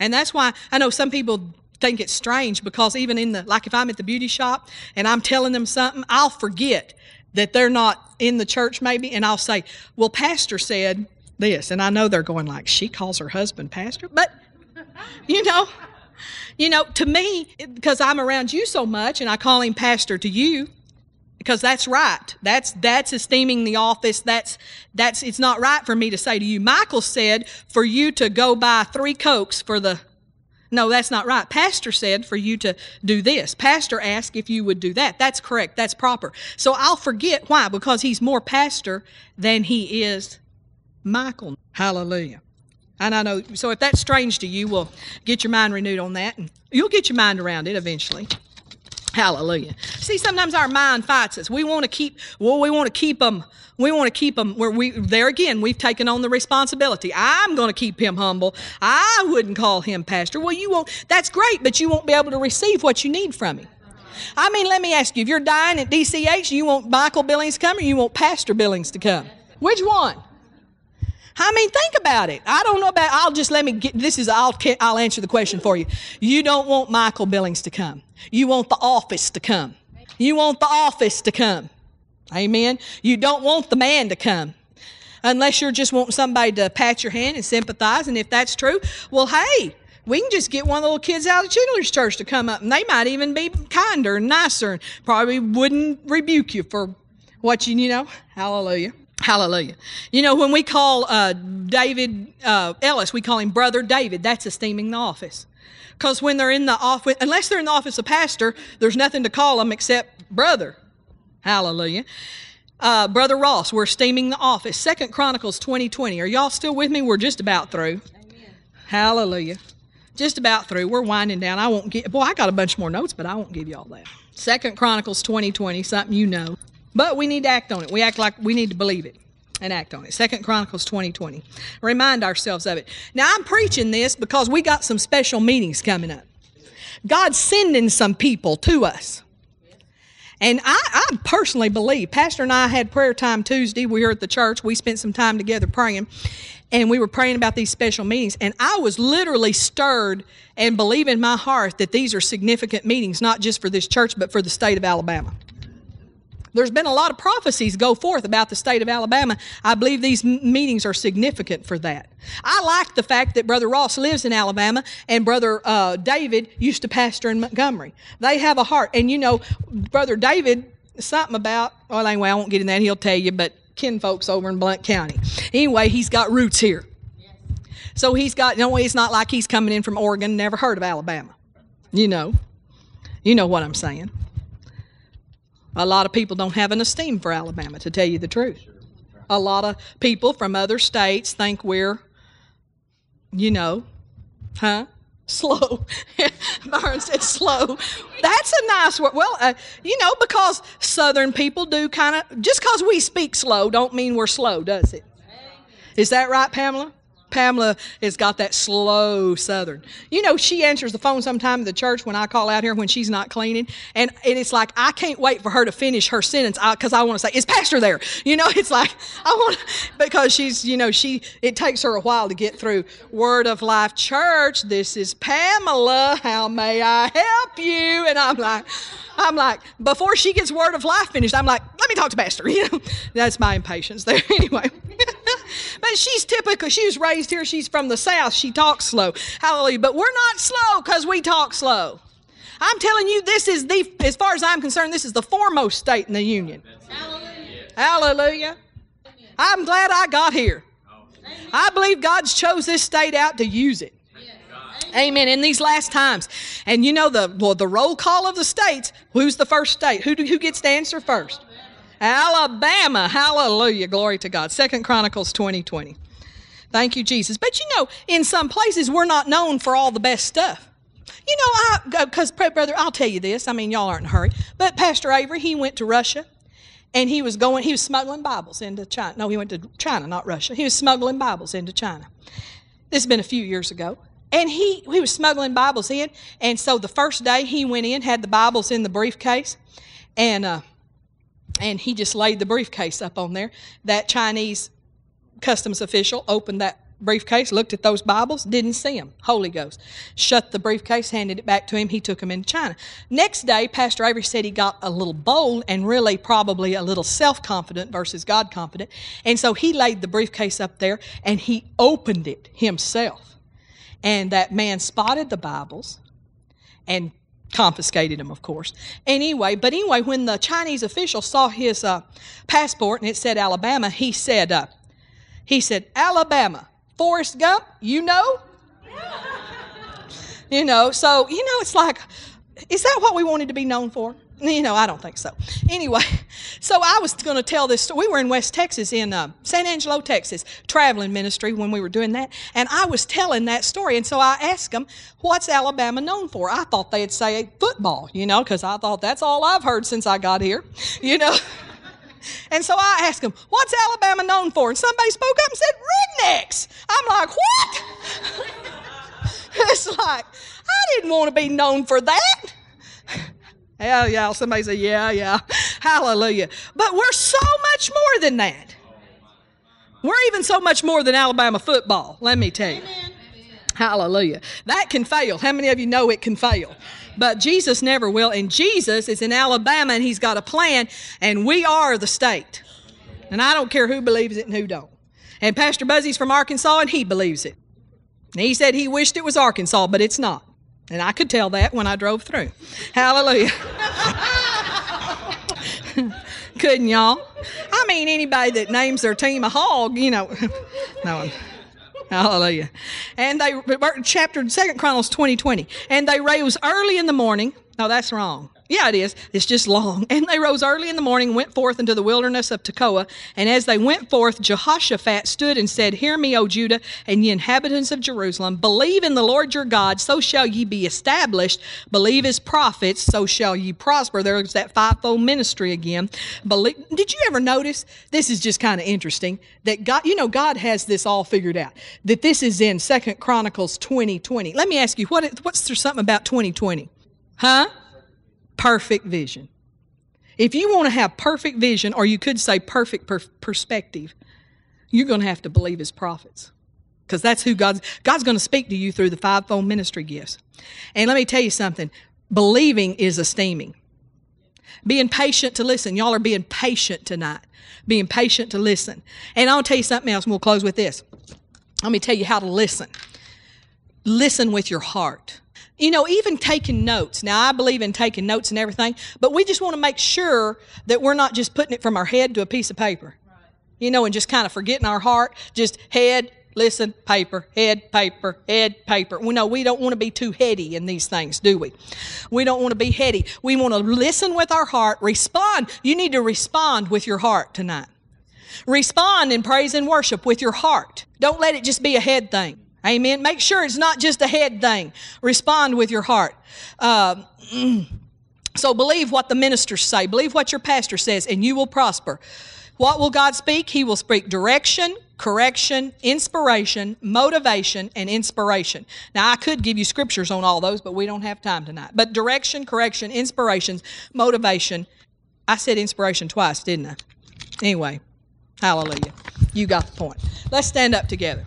And that's why I know some people think it's strange, because even in the, like if I'm at the beauty shop and I'm telling them something, I'll forget that they're not in the church maybe, and I'll say, well, Pastor said this. And I know they're going like, she calls her husband Pastor, but... You know, you know, to me, because I'm around you so much and I call him pastor to you, Because that's right. That's that's esteeming the office. That's that's it's not right for me to say to you, Michael said for you to go buy three Cokes for the No, that's not right. Pastor said for you to do this. Pastor asked if you would do that. That's correct. That's proper. So I'll forget why, because he's more pastor than he is Michael. Hallelujah. And I know, so if that's strange to you, well, get your mind renewed on that, and you'll get your mind around it eventually. Hallelujah. See, sometimes our mind fights us. We want to keep, well, we want to keep them, we want to keep them where we, there again, we've taken on the responsibility. I'm going to keep him humble. I wouldn't call him pastor. Well, you won't, that's great, but you won't be able to receive what you need from him. I mean, let me ask you, if you're dying at D C H, you want Michael Billings to come or you want Pastor Billings to come? Which one? I mean, think about it. I don't know about, I'll just let me get, this is, I'll, I'll answer the question for you. You don't want Michael Billings to come. You want the office to come. You want the office to come. Amen. You don't want the man to come. Unless you're just wanting somebody to pat your hand and sympathize. And if that's true, well, hey, we can just get one of the little kids out of Chigler's church to come up. And they might even be kinder and nicer and probably wouldn't rebuke you for what you, you know. Hallelujah. Hallelujah. You know, when we call uh, David uh, Ellis, we call him Brother David. That's esteeming the office. Because when they're in the office, unless they're in the office of pastor, there's nothing to call them except brother. Hallelujah. Uh, Brother Ross, we're esteeming the office. Second Chronicles twenty twenty. Are y'all still with me? We're just about through. Amen. Hallelujah. Just about through. We're winding down. I won't get, boy, I got a bunch more notes, but I won't give you all that. Second Chronicles twenty twenty, something you know. But we need to act on it. We act like we need to believe it and act on it. Second Chronicles twenty twenty. Remind ourselves of it. Now, I'm preaching this because we got some special meetings coming up. God's sending some people to us. And I, I personally believe, Pastor and I had prayer time Tuesday. We were at the church. We spent some time together praying. And we were praying about these special meetings. And I was literally stirred and believe in my heart that these are significant meetings, not just for this church, but for the state of Alabama. There's been a lot of prophecies go forth about the state of Alabama. I believe these m- meetings are significant for that. I like the fact that Brother Ross lives in Alabama and Brother uh, David used to pastor in Montgomery. They have a heart. And, you know, Brother David, something about, well, anyway, I won't get in that. He'll tell you, but kin folks over in Blount County. Anyway, he's got roots here. So he's got, no, it's not like he's coming in from Oregon, never heard of Alabama. You know, you know what I'm saying. A lot of people don't have an esteem for Alabama, to tell you the truth. A lot of people from other states think we're, you know, huh? Slow. Myron said slow. That's a nice word. Well, uh, you know, because Southern people do kind of, just because we speak slow don't mean we're slow, does it? Is that right, Pamela? Pamela has got that slow Southern. You know, she answers the phone sometime at the church when I call out here when she's not cleaning. And, and it's like, I can't wait for her to finish her sentence because I, I want to say, is Pastor there? You know, it's like, I want to, because she's, you know, she, it takes her a while to get through Word of Life Church. This is Pamela. How may I help you? And I'm like, I'm like, before she gets Word of Life finished, I'm like, let me talk to Pastor. You know, that's my impatience there anyway. But she's typical. She was raised here. She's from the South. She talks slow. Hallelujah. But we're not slow because we talk slow. I'm telling you, this is the, as far as I'm concerned, this is the foremost state in the union. Hallelujah. Hallelujah. I'm glad I got here. I believe God's chose this state out to use it. Amen. In these last times. And you know, the well, the roll call of the states, who's the first state? Who, do, who gets to answer first? Alabama. Hallelujah. Glory to God. Second Chronicles twenty twenty. Thank you, Jesus. But you know, in some places, we're not known for all the best stuff. You know, I, because, brother, I'll tell you this. I mean, y'all aren't in a hurry. But Pastor Avery, he went to Russia, and he was going, he was smuggling Bibles into China. No, he went to China, not Russia. He was smuggling Bibles into China. This has been a few years ago. And he, he was smuggling Bibles in. And so the first day he went in, had the Bibles in the briefcase, and, uh, and he just laid the briefcase up on there. That Chinese customs official opened that briefcase, looked at those Bibles, didn't see them. Holy Ghost. Shut the briefcase, handed it back to him. He took them into China. Next day, Pastor Avery said he got a little bold and really probably a little self-confident versus God-confident. And so he laid the briefcase up there, and he opened it himself. And that man spotted the Bibles and confiscated him, of course. Anyway, but anyway, when the Chinese official saw his uh, passport and it said Alabama, he said, uh, he said, Alabama, Forrest Gump, you know? You know, so, you know, it's like, is that what we wanted to be known for? You know, I don't think so. Anyway, so I was going to tell this story. We were in West Texas, in uh, San Angelo, Texas, traveling ministry when we were doing that. And I was telling that story. And so I asked them, what's Alabama known for? I thought they'd say football, you know, because I thought that's all I've heard since I got here, you know. And so I asked them, what's Alabama known for? And somebody spoke up and said, rednecks. I'm like, what? It's like, I didn't want to be known for that. Yeah, yeah. Somebody say, yeah, yeah. Hallelujah. But we're so much more than that. We're even so much more than Alabama football, let me tell you. Amen. Hallelujah. That can fail. How many of you know it can fail? But Jesus never will. And Jesus is in Alabama, and he's got a plan, and we are the state. And I don't care who believes it and who don't. And Pastor Buzzy's from Arkansas, and he believes it. And he said he wished it was Arkansas, but it's not. And I could tell that when I drove through. Hallelujah. Couldn't y'all? I mean, anybody that names their team a hog, you know. No. Hallelujah. And they, chapter Second Chronicles twenty twenty. And they rose early in the morning. No, that's wrong. Yeah, it is. It's just long. And they rose early in the morning, went forth into the wilderness of Tekoa. And as they went forth, Jehoshaphat stood and said, Hear me, O Judah, and ye inhabitants of Jerusalem. Believe in the Lord your God, so shall ye be established. Believe his prophets, so shall ye prosper. There's that fivefold ministry again. Believe. Did you ever notice? This is just kind of interesting. That God, you know, God has this all figured out. That this is in Second Chronicles twenty twenty. Let me ask you, what, what's there something about twenty twenty? Huh? Perfect vision. If you want to have perfect vision, or you could say perfect per- perspective, you're going to have to believe his prophets. Because that's who God's, God's going to speak to you through the fivefold ministry gifts. And let me tell you something. Believing is esteeming. Being patient to listen. Y'all are being patient tonight. Being patient to listen. And I'll tell you something else, and we'll close with this. Let me tell you how to listen. Listen with your heart. You know, even taking notes. Now, I believe in taking notes and everything, but we just want to make sure that we're not just putting it from our head to a piece of paper, right. You know, and just kind of forgetting our heart, just head, listen, paper, head, paper, head, paper. We know we don't want to be too heady in these things, do we? We don't want to be heady. We want to listen with our heart, respond. You need to respond with your heart tonight. Respond in praise and worship with your heart. Don't let it just be a head thing. Amen. Make sure it's not just a head thing. Respond with your heart. Uh, so believe what the ministers say. Believe what your pastor says, and you will prosper. What will God speak? He will speak direction, correction, inspiration, motivation, and inspiration. Now, I could give you scriptures on all those, but we don't have time tonight. But direction, correction, inspirations, motivation. I said inspiration twice, didn't I? Anyway, hallelujah. You got the point. Let's stand up together.